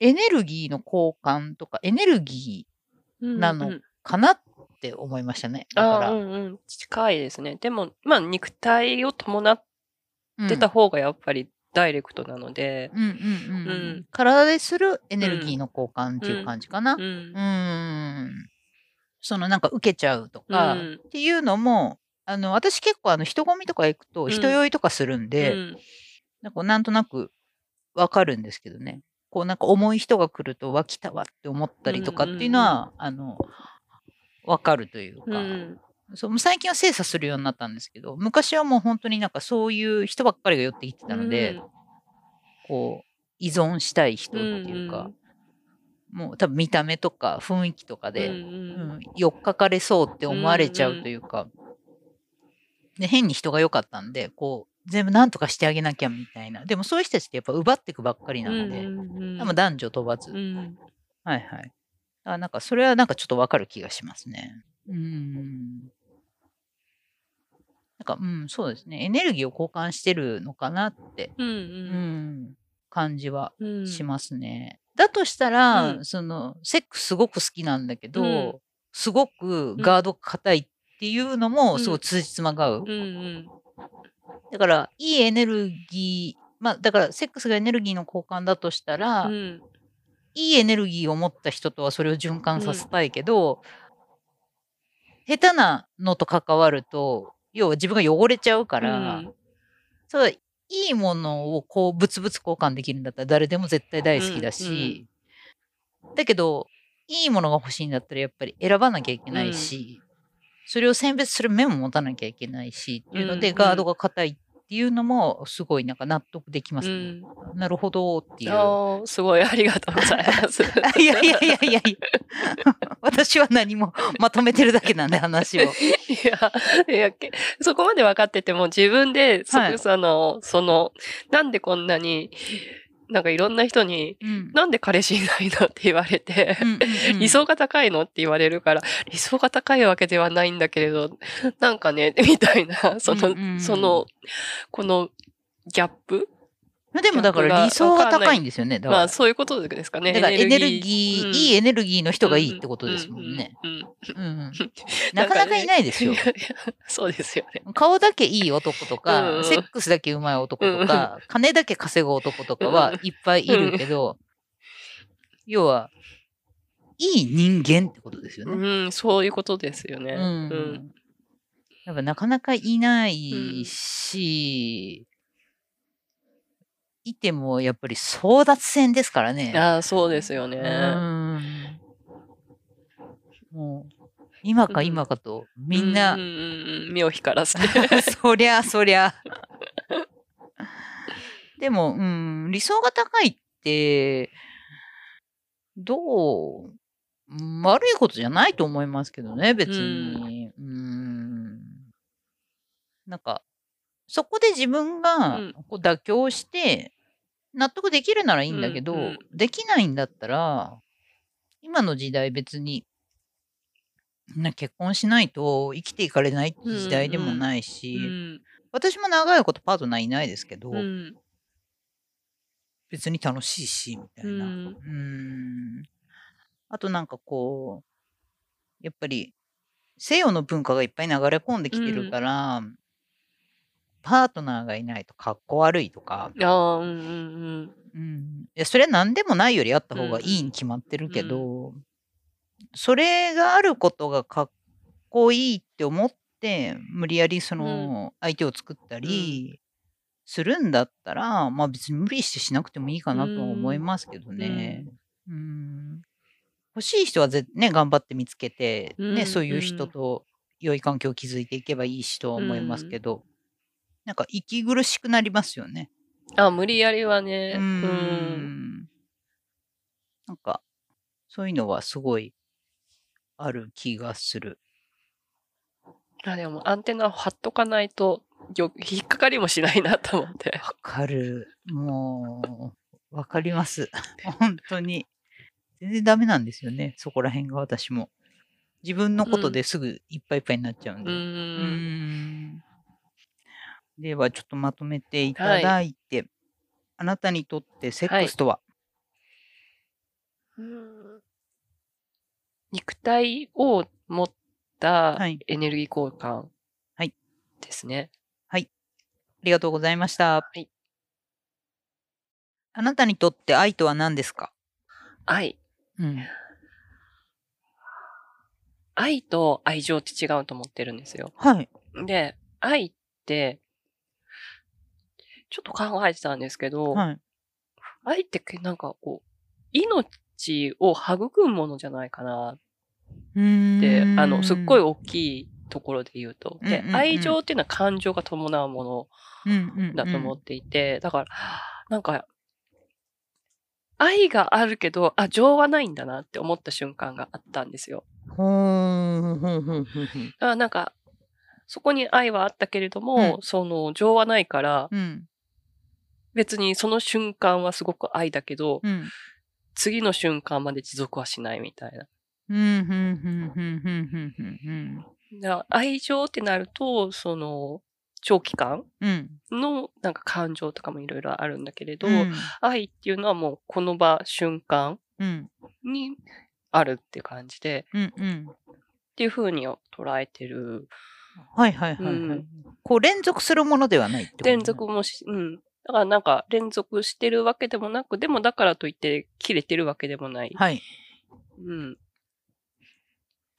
エネルギーの交換とかエネルギーなのかなって思いましたね。だから、うんうん、近いですね。でもまあ肉体を伴ってた方がやっぱり、うん、ダイレクトなので、体でするエネルギーの交換っていう感じかな。うんうん、うんそのなんか受けちゃうとか、うん、っていうのも、あの私結構あの人混みとか行くと人酔いとかするんで、うん、なんかなんとなくわかるんですけどね。こうなんか重い人が来るとわきたわって思ったりとかっていうのはあのわかるというか。うんそう最近は精査するようになったんですけど、昔はもう本当になんかそういう人ばっかりが寄ってきてたので、うん、こう依存したい人っていうか、うん、もう多分見た目とか雰囲気とかで、うんうん、よっかかれそうって思われちゃうというか、うんうん、で変に人が良かったんでこう全部なんとかしてあげなきゃみたいな。でもそういう人たちってやっぱ奪っていくばっかりなので、多分男女問わず、うん、はいはいあなんかそれはなんかちょっとわかる気がしますね。うんなんかうん、そうですね。エネルギーを交換してるのかなって、うんうんうん、感じはしますね。うん、だとしたら、うん、そのセックスすごく好きなんだけど、うん、すごくガードが硬いっていうのもすごいつじつまが合う。だからいいエネルギー、まあだからセックスがエネルギーの交換だとしたら、うん、いいエネルギーを持った人とはそれを循環させたいけど、うん、下手なのと関わると要は自分が汚れちゃうから、うん、そういいものをこうブツブツ交換できるんだったら誰でも絶対大好きだし、うんうん、だけどいいものが欲しいんだったらやっぱり選ばなきゃいけないし、うん、それを選別する目も持たなきゃいけないしっていうので、うんうん、ガードが硬いっていうのもすごいなんか納得できますね。うん、なるほどっていう。すごいありがとうございます。いやいやいやいやいや。私は何もまとめてるだけなんで話を。いやいやそこまで分かってても自分でそ、はい、そのそのなんでこんなになんかいろんな人に、うん、なんで彼氏いないのって言われて、理想が高いのって言われるから、理想が高いわけではないんだけれど、なんかね、みたいな、その、うんうん、その、このギャップでもだから理想が高いんですよね。だからまあそういうことですかね。だからエネルギー、うん、いいエネルギーの人がいいってことですもんね。なかなかいないですよ。そうですよね。顔だけいい男とか、うん、セックスだけうまい男とか、うん、金だけ稼ぐ男とかはいっぱいいるけど、うん、要は、いい人間ってことですよね。うん、そういうことですよね。うんうん、やっぱなかなかいないし、うんいてもやっぱり争奪戦ですからね。ああそうですよね。うんもう今か今かとみんな、うんうん、目を光らせてそりゃそりゃでもうん理想が高いっって、どう、悪いことじゃないと思いますけどね、別に。うん、うーんなんか、そこで自分がこう妥協して、納得できるならいいんだけど、うんうん、できないんだったら、今の時代別に、な結婚しないと生きていかれない時代でもないし、うんうん、私も長いことパートナーいないですけど、うん、別に楽しいしみたいな、うん、うーんあとなんかこうやっぱり西洋の文化がいっぱい流れ込んできてるから、うん、パートナーがいないとかっこ悪いとかあ、うんうんうん、いやそれは何でもないよりあった方がいいに決まってるけど、うんうんそれがあることがかっこいいって思って無理やりその相手を作ったりするんだったら、うん、まあ別に無理してしなくてもいいかなとは思いますけどね、うんうん、欲しい人はぜ、ね、頑張って見つけて、ねうん、そういう人と良い環境を築いていけばいいしとは思いますけど、うん、なんか息苦しくなりますよねあ無理やりはね、うんうん、なんかそういうのはすごいある気がする。あでもアンテナを張っとかないとよ引っかかりもしないなと思って。わかる。もうわかります。本当に全然ダメなんですよね。そこら辺が私も自分のことですぐいっぱいいっぱいになっちゃうんで。うんうーんではちょっとまとめていただいて、はい、あなたにとってセックスとは、はい、うん肉体を持ったエネルギー交換ですね。はい。はい、ありがとうございました。はい。あなたにとって愛とは何ですか？愛。うん。愛と愛情って違うと思ってるんですよ。はい。で、愛って、ちょっと考えてたんですけど、はい、愛ってなんかこう、命、を育むものじゃないかなってあのすっごい大きいところで言うと、うんうんうん、で愛情っていうのは感情が伴うものだと思っていて、うんうんうん、だからなんか愛があるけどあ情はないんだなって思った瞬間があったんですよ。あなんかそこに愛はあったけれども、うん、その情はないから、うん、別にその瞬間はすごく愛だけど。うん次の瞬間まで持続はしないみたいな。愛情ってなると、その、長期間のなんか感情とかもいろいろあるんだけれど、うん、愛っていうのはもうこの場、瞬間にあるって感じで、うんうん、っていう風に捉えてる。はいはいはい、はいうん。こう連続するものではないってこと、ね、連続もし、うん。だからなんか連続してるわけでもなく、でもだからといって切れてるわけでもない。はい。うん。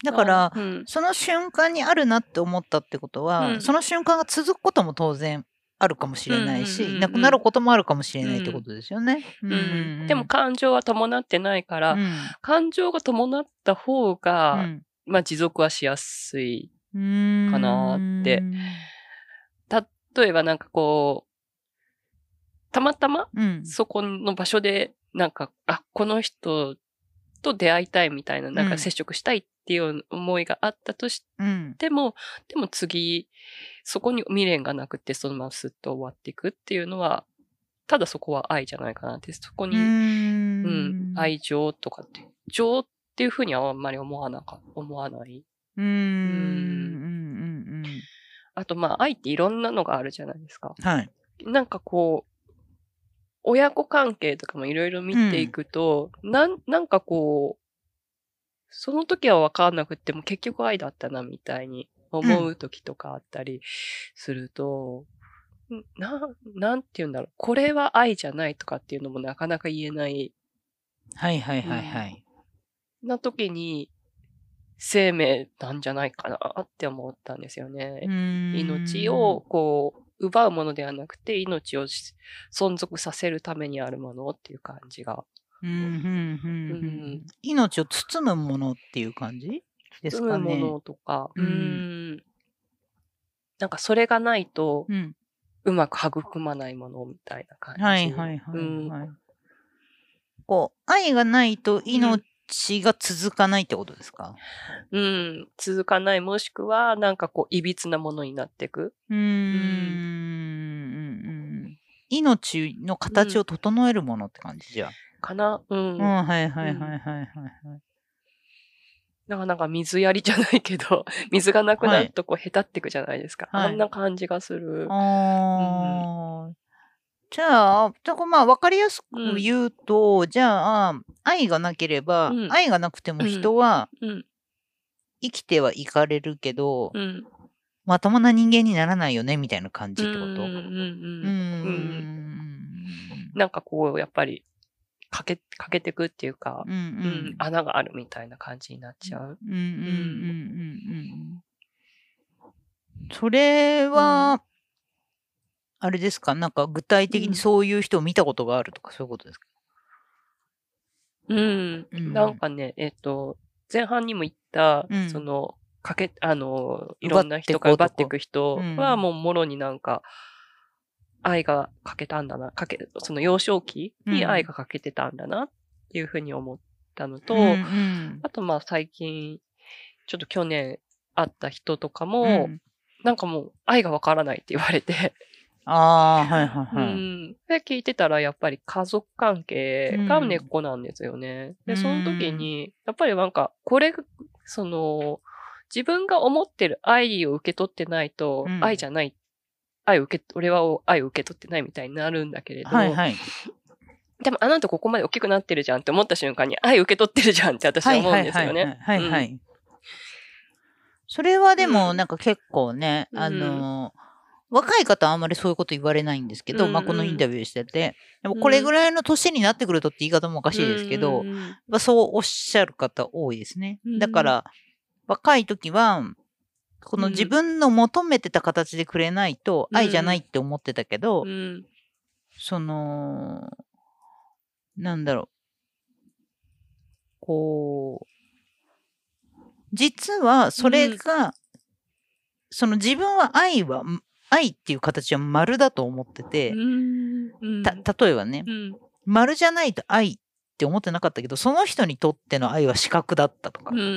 だから、うん、その瞬間にあるなって思ったってことは、うん、その瞬間が続くことも当然あるかもしれないし、うんうんうんうん、なくなることもあるかもしれないってことですよね。うんうんうんうん、でも感情は伴ってないから、うん、感情が伴った方が、うん、まあ持続はしやすいかなって。例えばなんかこう、たまたま、うん、そこの場所で、なんか、あ、この人と出会いたいみたいな、なんか接触したいっていう思いがあったとしても、うん、でも次、そこに未練がなくて、そのまますっと終わっていくっていうのは、ただそこは愛じゃないかなって、そこに、うーん、うん、愛情とかって、情っていうふうにはあんまり思わなか、思わない。うーん。うーんあと、まあ、愛っていろんなのがあるじゃないですか。はい。なんかこう、親子関係とかもいろいろ見ていくと、うん、な、なんかこう、その時は分かんなくっても結局愛だったなみたいに思う時とかあったりすると、うん、な、なんて言うんだろう、これは愛じゃないとかっていうのもなかなか言えない。はいはいはいはい。な時に、生命なんじゃないかなって思ったんですよね。命をこう、奪うものではなくて命を存続させるためにあるものっていう感じが、うんうんうんうん、命を包むものっていう感じですかね。包むものとか、うんうん、なんかそれがないとうまく育まないものみたいな感じ。はいはいはいはい。うん、こう愛がないと命が続かないってことですか？うん、うん、続かない、もしくはなんかこういびつなものになっていく。うーん、うん、命の形を整えるものって感じじゃ、うん、かな。うん、うん、はいはいはいはいはいはい。なんかなんか水やりじゃないけど、水がなくなるとこうへたっていくじゃないですか、はい、あんな感じがする、はい。うん、じゃあ、じゃあまあ分かりやすく言うと、うん、じゃあ愛がなければ、うん、愛がなくても人は生きてはいかれるけど、うん、まともな人間にならないよねみたいな感じってこと？うんうんうん、なんかこうやっぱり欠け、欠けてくっていうか、うんうんうん、穴があるみたいな感じになっちゃう。それは、うんあれですか？なんか具体的にそういう人を見たことがあるとか、うん、そういうことですか？うん、うん、なんかね、えっと前半にも言った、うん、そのかけあのいろんな人から奪っていく人はもうもろになんか愛が欠けたんだな、かけその幼少期に愛が欠けてたんだなっていうふうに思ったのと、うんうん、あとまあ最近ちょっと去年会った人とかも、うん、なんかもう愛がわからないって言われて。ああ、はいはいはい。うん。で、聞いてたら、やっぱり家族関係が根っこなんですよね。うん、で、その時に、やっぱりなんか、これ、その、自分が思ってる愛を受け取ってないと、うん、愛じゃない、愛を受け、俺は愛を受け取ってないみたいになるんだけれど、はいはい、でも、あなたここまで大きくなってるじゃんって思った瞬間に、愛受け取ってるじゃんって私は思うんですよね。はいはいはい。はいはいうん、それはでも、なんか結構ね、うん、あの、うん若い方はあんまりそういうこと言われないんですけど、うんうん、まあこのインタビューしてて、でもこれぐらいの年になってくるとって言い方もおかしいですけど、うんうん、まあそうおっしゃる方多いですね。だから、若い時は、この自分の求めてた形でくれないと愛じゃないって思ってたけど、うんうん、その、なんだろう、こう、実はそれが、うん、その自分は愛は、愛っていう形は丸だと思ってて、うんうん、た、例えばね、うん、丸じゃないと愛って思ってなかったけど、その人にとっての愛は視覚だったとか。うんうんう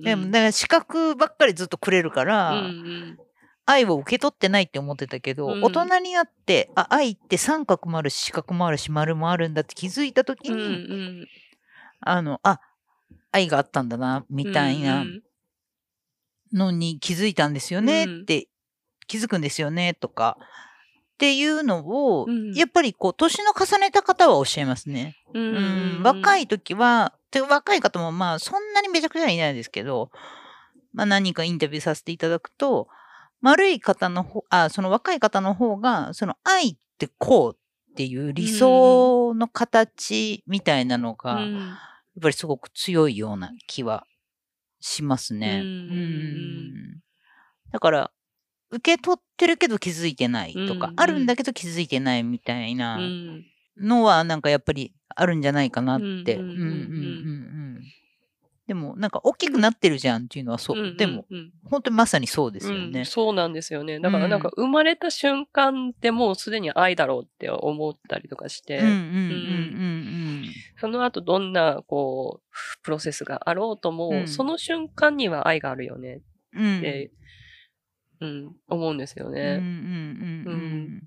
ん、でも、だから視覚ばっかりずっとくれるから、うんうん、愛を受け取ってないって思ってたけど、うん、大人になって、あ、愛って三角もあるし、四角もあるし、丸もあるんだって気づいたときに、うんうん、あの、あ、愛があったんだな、みたいなのに気づいたんですよねって、うん気づくんですよねとかっていうのを、うん、やっぱりこう年の重ねた方はおっしゃいますね。うんうん、若い時はて若い方もまあそんなにめちゃくちゃいないですけど、まあ、何かインタビューさせていただくと丸い方のほあその若い方の方がその愛ってこうっていう理想の形みたいなのが、うん、やっぱりすごく強いような気はしますね。うんうん、だから受け取ってるけど気づいてないとか、うんうん、あるんだけど気づいてないみたいなのはなんかやっぱりあるんじゃないかなって。でもなんか大きくなってるじゃんっていうのはそう、うんうんうん、でも本当にまさにそうですよね、うん。そうなんですよね。だからなんか生まれた瞬間でもうすでに愛だろうって思ったりとかして、その後どんなこうプロセスがあろうとも、うん、その瞬間には愛があるよねって。うんうん、思うんですよね。うんうんうんうん、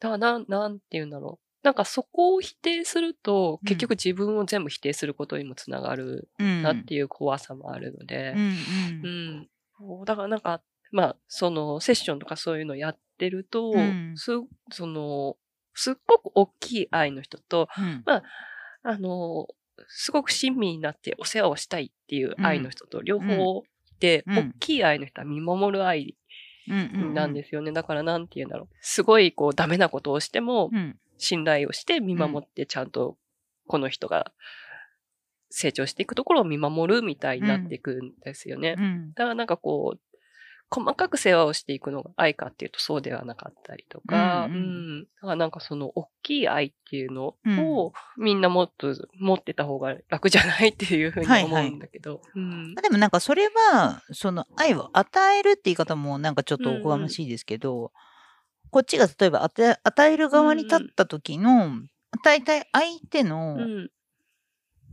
だからな、なんて言うんだろう。なんかそこを否定すると、うん、結局自分を全部否定することにもつながるなっていう怖さもあるので、うんうんうん、だからなんか、まあ、そのセッションとかそういうのやってると、うん、す、その、すっごく大きい愛の人と、うん、まあ、あの、すごく親身になってお世話をしたいっていう愛の人と両方、うんうんで、うん、大きい愛の人は見守る愛なんですよね。うんうんうん、だからなんて言うんだろう。すごいこうダメなことをしても、うん、信頼をして見守ってちゃんとこの人が成長していくところを見守るみたいになっていくんですよね。うんうん、だからなんかこう、細かく世話をしていくのが愛かっていうとそうではなかったりとか、うんうんうん、だからなんかその大きい愛っていうのをみんなもっと持ってた方が楽じゃないっていうふうに思うんだけど。はいはいうん、でもなんかそれは、その愛を与えるって言い方もなんかちょっとおこがましいですけど、うんうん、こっちが例えば与える側に立った時の大体相手の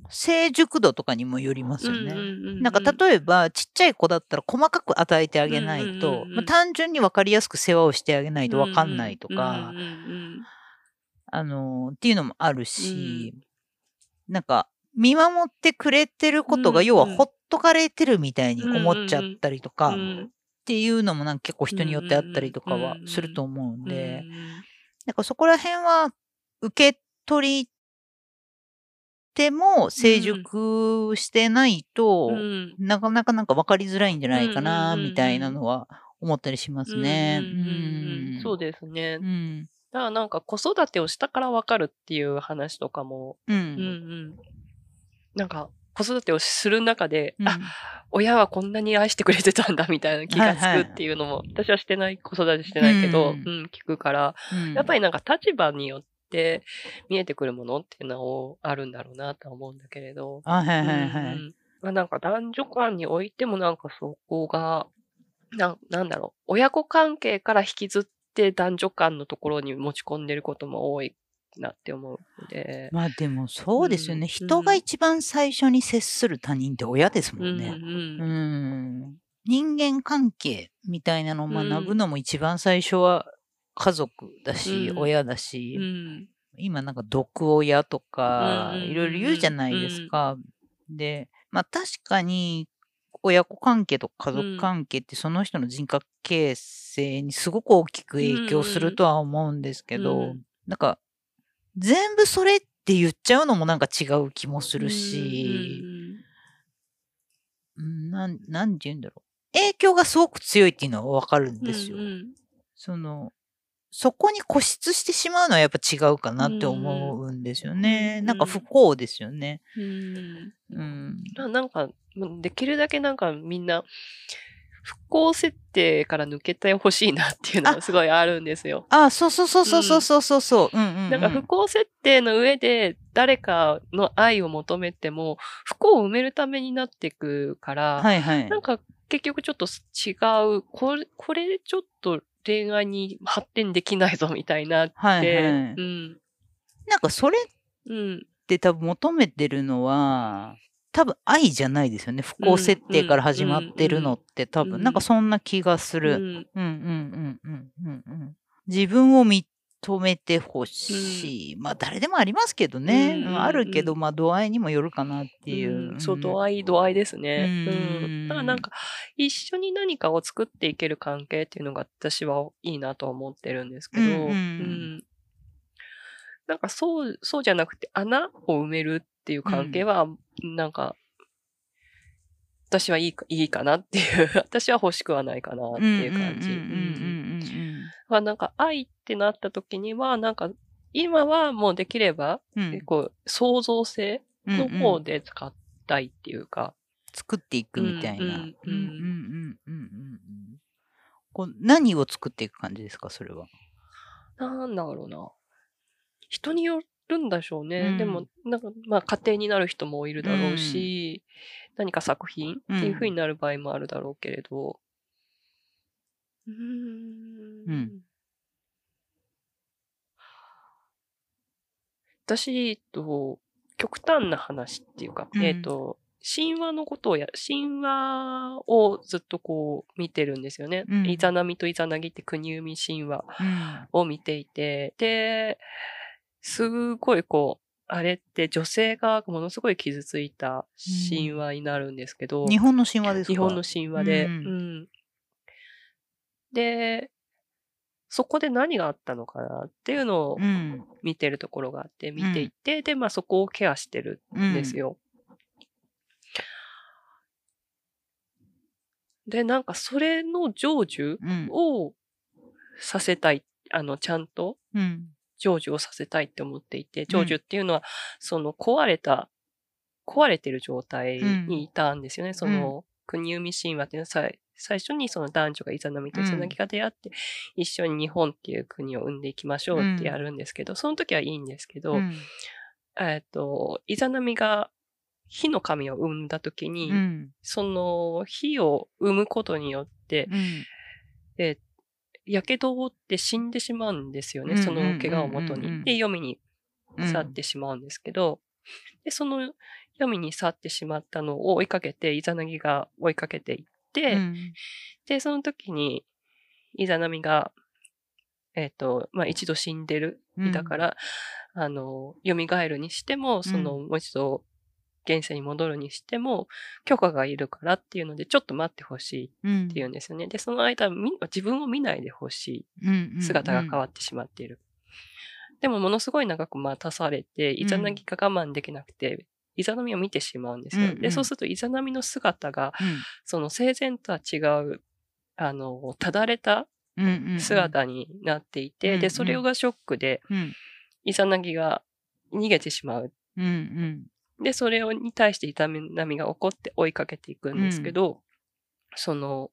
成熟度とかにもよりますよね。なんか例えばちっちゃい子だったら細かく与えてあげないと、まあ、単純に分かりやすく世話をしてあげないと分かんないとか、あのっていうのもあるし、うん、なんか見守ってくれてることが要はほっとかれてるみたいに思っちゃったりとか、うんうん、っていうのもなんか結構人によってあったりとかはすると思うんで、なんかそこら辺は受け取りでも成熟してないと、うん、なかなかなんか分かりづらいんじゃないかなみたいなのは思ったりしますね。そうですね。うん、だからなんか子育てをしたから分かるっていう話とかも、うんうん、なんか子育てをする中で、うん、あ、親はこんなに愛してくれてたんだみたいな気がつくっていうのも、はいはい、私はしてない子育てしてないけど、うんうん、聞くから、うん、やっぱりなんか立場によってで見えてくるものっていうのをあるんだろうなと思うんだけれど、なんか男女間においてもなんかそこが な, なんだろう親子関係から引きずって男女間のところに持ち込んでることも多いなって思うので、まあでもそうですよね、うん、人が一番最初に接する他人って親ですもんね。うんうんうん、人間関係みたいなのを学ぶのも一番最初は家族だし、うん、親だし、うん、今なんか毒親とか、うん、いろいろ言うじゃないですか。うん、で、まあ確かに親子関係とか家族関係ってその人の人格形成にすごく大きく影響するとは思うんですけど、うん、なんか全部それって言っちゃうのもなんか違う気もするし、うん、な, なんて言うんだろう。影響がすごく強いっていうのはわかるんですよ。うんうん、そのそこに固執してしまうのはやっぱ違うかなって思うんですよね。うん、なんか不幸ですよね。うんうん、なんかできるだけなんかみんな不幸設定から抜けてほしいなっていうのがすごいあるんですよ。あ、そうそうそうそうそうそうそうそう。なんか不幸設定の上で誰かの愛を求めても不幸を埋めるためになっていくから、はいはい、なんか結局ちょっと違う、これ、これちょっと恋愛に発展できないぞみたいなって、はいはい、うん、なんかそれって多分求めてるのは多分愛じゃないですよね。不幸設定から始まってるのって多分なんかそんな気がする。自分を認めてほしい、うん、まあ誰でもありますけどね、うん、あるけど、まあ度合いにもよるかなっていう、うん、そう度合い度合いですね。だからなんか一緒に何かを作っていける関係っていうのが私はいいなと思ってるんですけど、うんうんうん、なんかそうそうじゃなくて穴を埋めるっていう関係はなんか私はいいか、いいかなっていう私は欲しくはないかなっていう感じ。まあなんか愛ってなった時にはなんか今はもうできれば、うん、こう創造性の方で使ったいっていうか、うんうん、作っていくみたいな。こう何を作っていく感じですかそれは。なんだろうな、人によるんでしょうね。うん、でもなんかまあ家庭になる人もいるだろうし、うん、何か作品っていう風になる場合もあるだろうけれど。うんうーんうん、私と極端な話っていうか、うん、えっと神話のことをや神話をずっとこう見てるんですよね。うん、イザナミとイザナギって国生み神話を見ていて、うん、ですごいこうあれって女性がものすごい傷ついた神話になるんですけど、うん、日本の神話ですか？日本の神話で。うんうんで、そこで何があったのかなっていうのを見てるところがあって、見ていて、うん、で、まあそこをケアしてるんですよ。うん、で、なんかそれの成就をさせたい、あの、ちゃんと成就をさせたいって思っていて、成就っていうのは、その壊れた、壊れてる状態にいたんですよね。うん、その、国生み神話っていうのはさ、最初にその男女がイザナミとイザナギが出会って、うん、一緒に日本っていう国を生んでいきましょうってやるんですけど、うん、その時はいいんですけど、うん、えっと、イザナミが火の神を生んだ時に、うん、その火を生むことによって、うん、やけどを負って死んでしまうんですよね、その怪我をもとに。で、黄泉に去ってしまうんですけど、うん、でその闇に去ってしまったのを追いかけてイザナギが追いかけていって、うん、でその時にイザナミがえっとまあ、一度死んでる身だから、うん、あの蘇るにしてもその、うん、もう一度現世に戻るにしても許可がいるからっていうのでちょっと待ってほしいっていうんですよね、うん、でその間自分を見ないでほしい姿が変わってしまっている、うんうんうん、でもものすごい長く待たされてイザナギが我慢できなくてイザナミを見てしまうんですよ、うんうん、でそうするとイザナミの姿が、うん、その生前とは違うあのただれた姿になっていて、うんうん、でそれがショックで、うん、イザナギが逃げてしまう、うんうん、でそれに対してイザナミが怒って追いかけていくんですけど、うん、その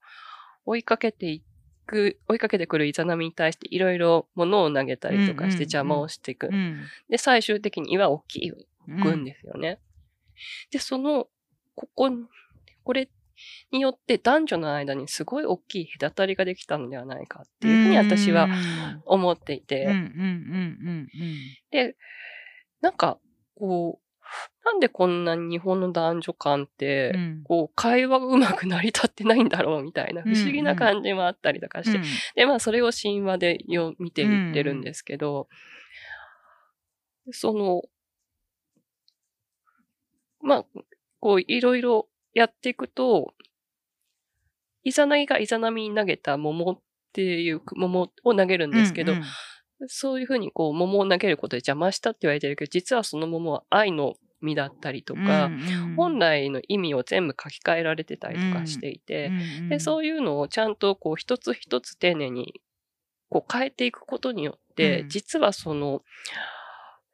追いかけていく追いかけてくるイザナミに対していろいろ物を投げたりとかして邪魔をしていく、うんうんうん、で最終的に岩を切るんですよね、うん、でそのこここれによって男女の間にすごい大きい隔たりができたのではないかっていうふうに私は思っていて、でなんかこうなんでこんなに日本の男女間ってこう会話がうまく成り立ってないんだろうみたいな不思議な感じもあったりとかして、でまあそれを神話でよ見ていってるんですけど、そのまあこういろいろやっていくと、イザナギがイザナミに投げた桃っていう桃を投げるんですけど、うんうん、そういうふうにこう桃を投げることで邪魔したって言われてるけど、実はその桃は愛の実だったりとか、うんうん、本来の意味を全部書き換えられてたりとかしていて、うんうん、でそういうのをちゃんとこう一つ一つ丁寧にこう変えていくことによって、うん、実はその、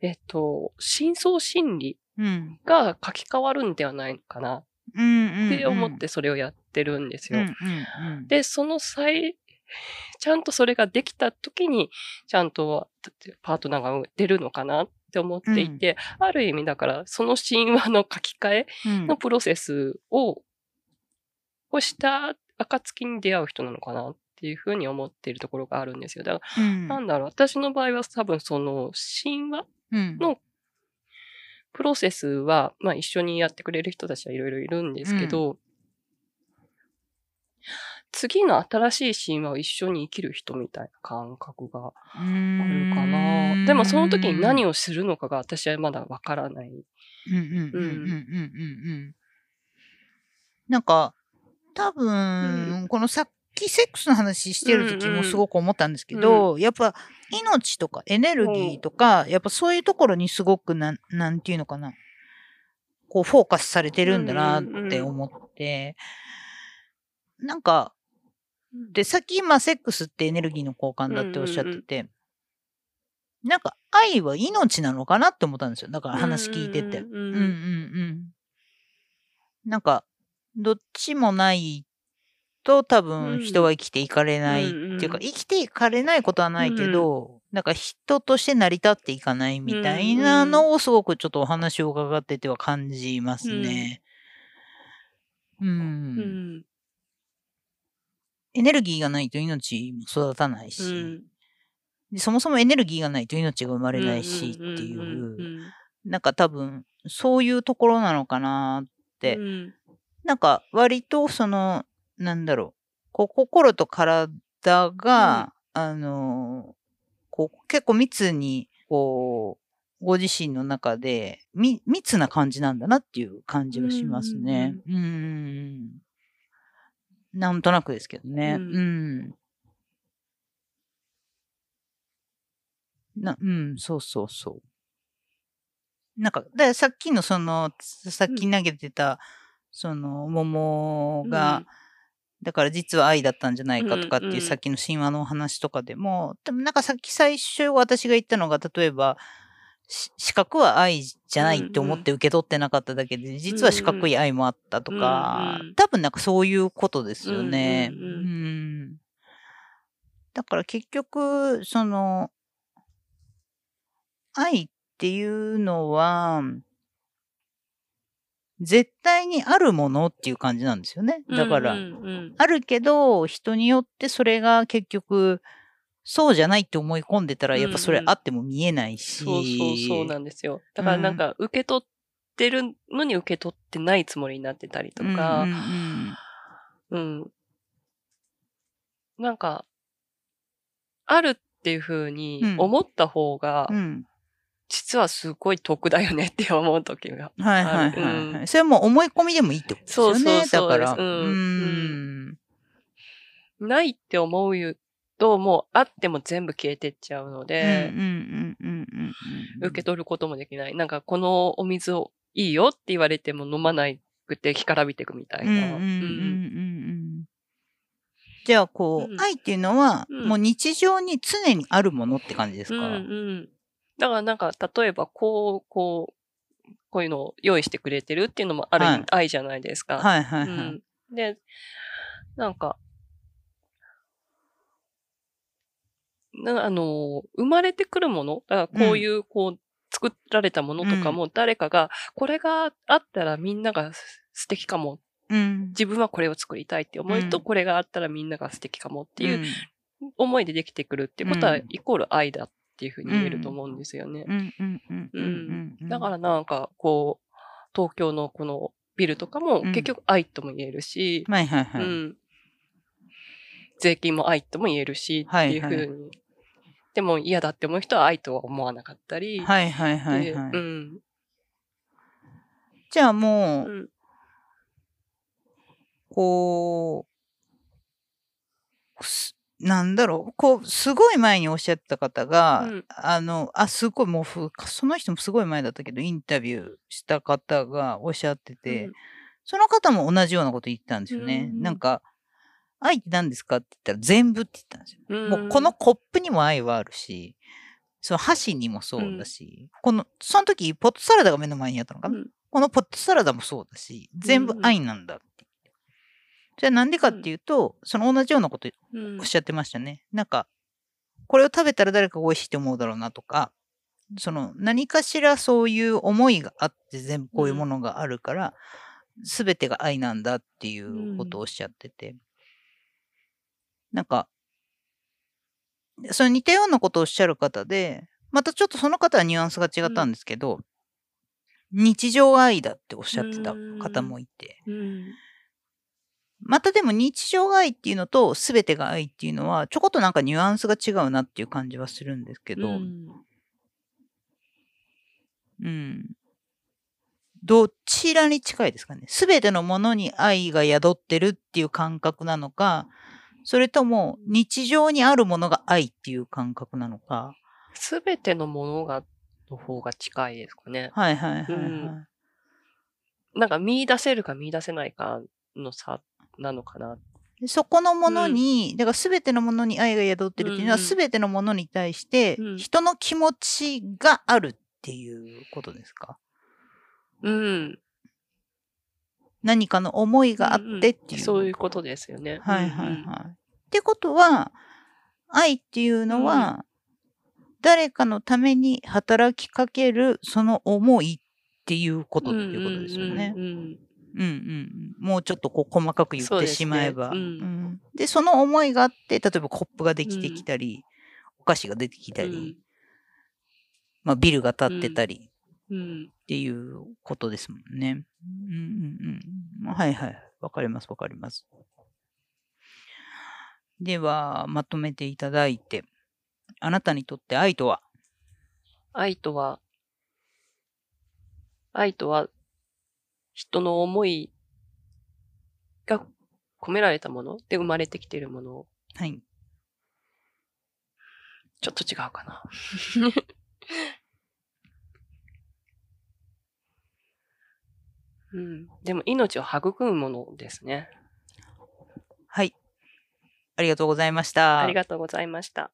えっと、深層心理が書き換わるんではないかな。って思ってそれをやってるんですよ、うんうんうん、でその際ちゃんとそれができた時にちゃんとパートナーが出るのかなって思っていて、うん、ある意味だからその神話の書き換えのプロセスを、うん、した暁に出会う人なのかなっていうふうに思っているところがあるんですよ。だから、うん、なんだろう、私の場合は多分その神話の、うんプロセスは、まあ、一緒にやってくれる人たちはいろいろいるんですけど、うん、次の新しい神話を一緒に生きる人みたいな感覚があるかな。でもその時に何をするのかが私はまだわからない。なんか多分、うん、このさっきセックスの話してる時もすごく思ったんですけど、うんうん、やっぱ命とかエネルギーとか、やっぱそういうところにすごくな、なんていうのかな、こうフォーカスされてるんだなって思って、うんうんうん、なんか、で、さっき今セックスってエネルギーの交換だっておっしゃってて、うんうんうん、なんか愛は命なのかなって思ったんですよ。だから話聞いてて。うんうんうんうん、なんか、どっちもないと多分人は生きていかれないっていうか、うん、生きていかれないことはないけど、うん、なんか人として成り立っていかないみたいなのをすごくちょっとお話を伺ってては感じますね。うん。うんうん、エネルギーがないと命も育たないし、うんで、そもそもエネルギーがないと命が生まれないしっていう、うんうんうんうん、なんか多分そういうところなのかなって、うん、なんか割とそのなんだろう、こう心と体が、うん、あのこう結構密にこうご自身の中でみ密な感じなんだなっていう感じがしますね。うん、うんなんとなくですけどね。うん、うん、なうんそうそうそう。なんかでさっきのそのさっき投げてた、うん、その桃が、うんだから実は愛だったんじゃないかとかっていうさっきの神話のお話とかでも、でもなんかさっき最初私が言ったのが、例えば、視覚は愛じゃないって思って受け取ってなかっただけで、実は四角い愛もあったとか、多分なんかそういうことですよね。うん。だから結局、その、愛っていうのは、絶対にあるものっていう感じなんですよね。だから、うんうんうん、あるけど人によってそれが結局そうじゃないって思い込んでたら、やっぱそれあっても見えないし。うんうん、そうそうそうなんですよ。だからなんか受け取ってるのに受け取ってないつもりになってたりとか、うん、うんうん。なんか、あるっていう風に思った方が、うんうん実はすごい得だよねって思う時が。はいはいはい、はいうん。それはもう思い込みでもいいってことですよね。そうそうそうだから、うんうん。ないって思うと、もうあっても全部消えてっちゃうので、受け取ることもできない。なんかこのお水をいいよって言われても飲まなくて干からびてくみたいな。うんうんうんうん、じゃあこう、うん、愛っていうのは、うん、もう日常に常にあるものって感じですか？うんうんだからなんか、例えば、こう、こう、こういうのを用意してくれてるっていうのもある意味愛じゃないですか。はい、はい、はいはい、うん。で、なんか、なあの、生まれてくるもの、だからこういう、うん、こう、作られたものとかも、誰かが、これがあったらみんなが素敵かも。うん、自分はこれを作りたいって思うと、うん、これがあったらみんなが素敵かもっていう思いでできてくるってことは、イコール愛だ。うんっていう風に言えると思うんですよね。だからなんかこう東京のこのビルとかも結局愛とも言えるし、うんはいはいはいうん、税金も愛とも言えるしっていう風に、はいはい、でも嫌だって思う人は愛とは思わなかったり、はいはいはいはいうん、じゃあもう、うん、こうなんだろうこう、すごい前におっしゃった方が、うん、あの、あ、すごい、もう、その人もすごい前だったけど、インタビューした方がおっしゃってて、うん、その方も同じようなこと言ってたんですよね。うん、なんか、愛って何ですかって言ったら、全部って言ったんですよ。うん、もう、このコップにも愛はあるし、その箸にもそうだし、うん、この、その時、ポットサラダが目の前にあったのかな、うん、このポットサラダもそうだし、全部愛なんだ。うんじゃあなんでかっていうと、うん、その同じようなことおっしゃってましたね。うん、なんか、これを食べたら誰かが美味しいって思うだろうなとか、その何かしらそういう思いがあって全部こういうものがあるから、すべ、うん、てが愛なんだっていうことをおっしゃってて。うん、なんか、その似たようなことをおっしゃる方で、またちょっとその方はニュアンスが違ったんですけど、うん、日常愛だっておっしゃってた方もいて、うんうんまたでも日常が愛っていうのと全てが愛っていうのはちょこっとなんかニュアンスが違うなっていう感じはするんですけど、うん、うん、どちらに近いですかね。全てのものに愛が宿ってるっていう感覚なのか、それとも日常にあるものが愛っていう感覚なのか。全てのものがの方が近いですかね。はいはいはいはい、うん、なんか見出せるか見出せないかの差なのかな。そこのものに、うん、だから全てのものに愛が宿ってるっていうのは、うん、全てのものに対して人の気持ちがあるっていうことですか？うん。何かの思いがあってっていう、うんうん。そういうことですよね。はいはいはい。うんうん、ってことは、愛っていうのは、うん、誰かのために働きかけるその思いっていうことっていうことですよね。うんうんうんうんうんうん、もうちょっとこう細かく言ってしまえば。そうですね。うんうん、で、その思いがあって、例えばコップができてきたり、うん、お菓子が出てきたり、うん、まあビルが建ってたり、うん、っていうことですもんね。うんうんうん、はいはい。わかりますわかります。では、まとめていただいて、あなたにとって愛とは？愛とは、愛とは、人の思いが込められたもので生まれてきているもの。はい。ちょっと違うかな。うん。でも命を育むものですね。はい。ありがとうございました。ありがとうございました。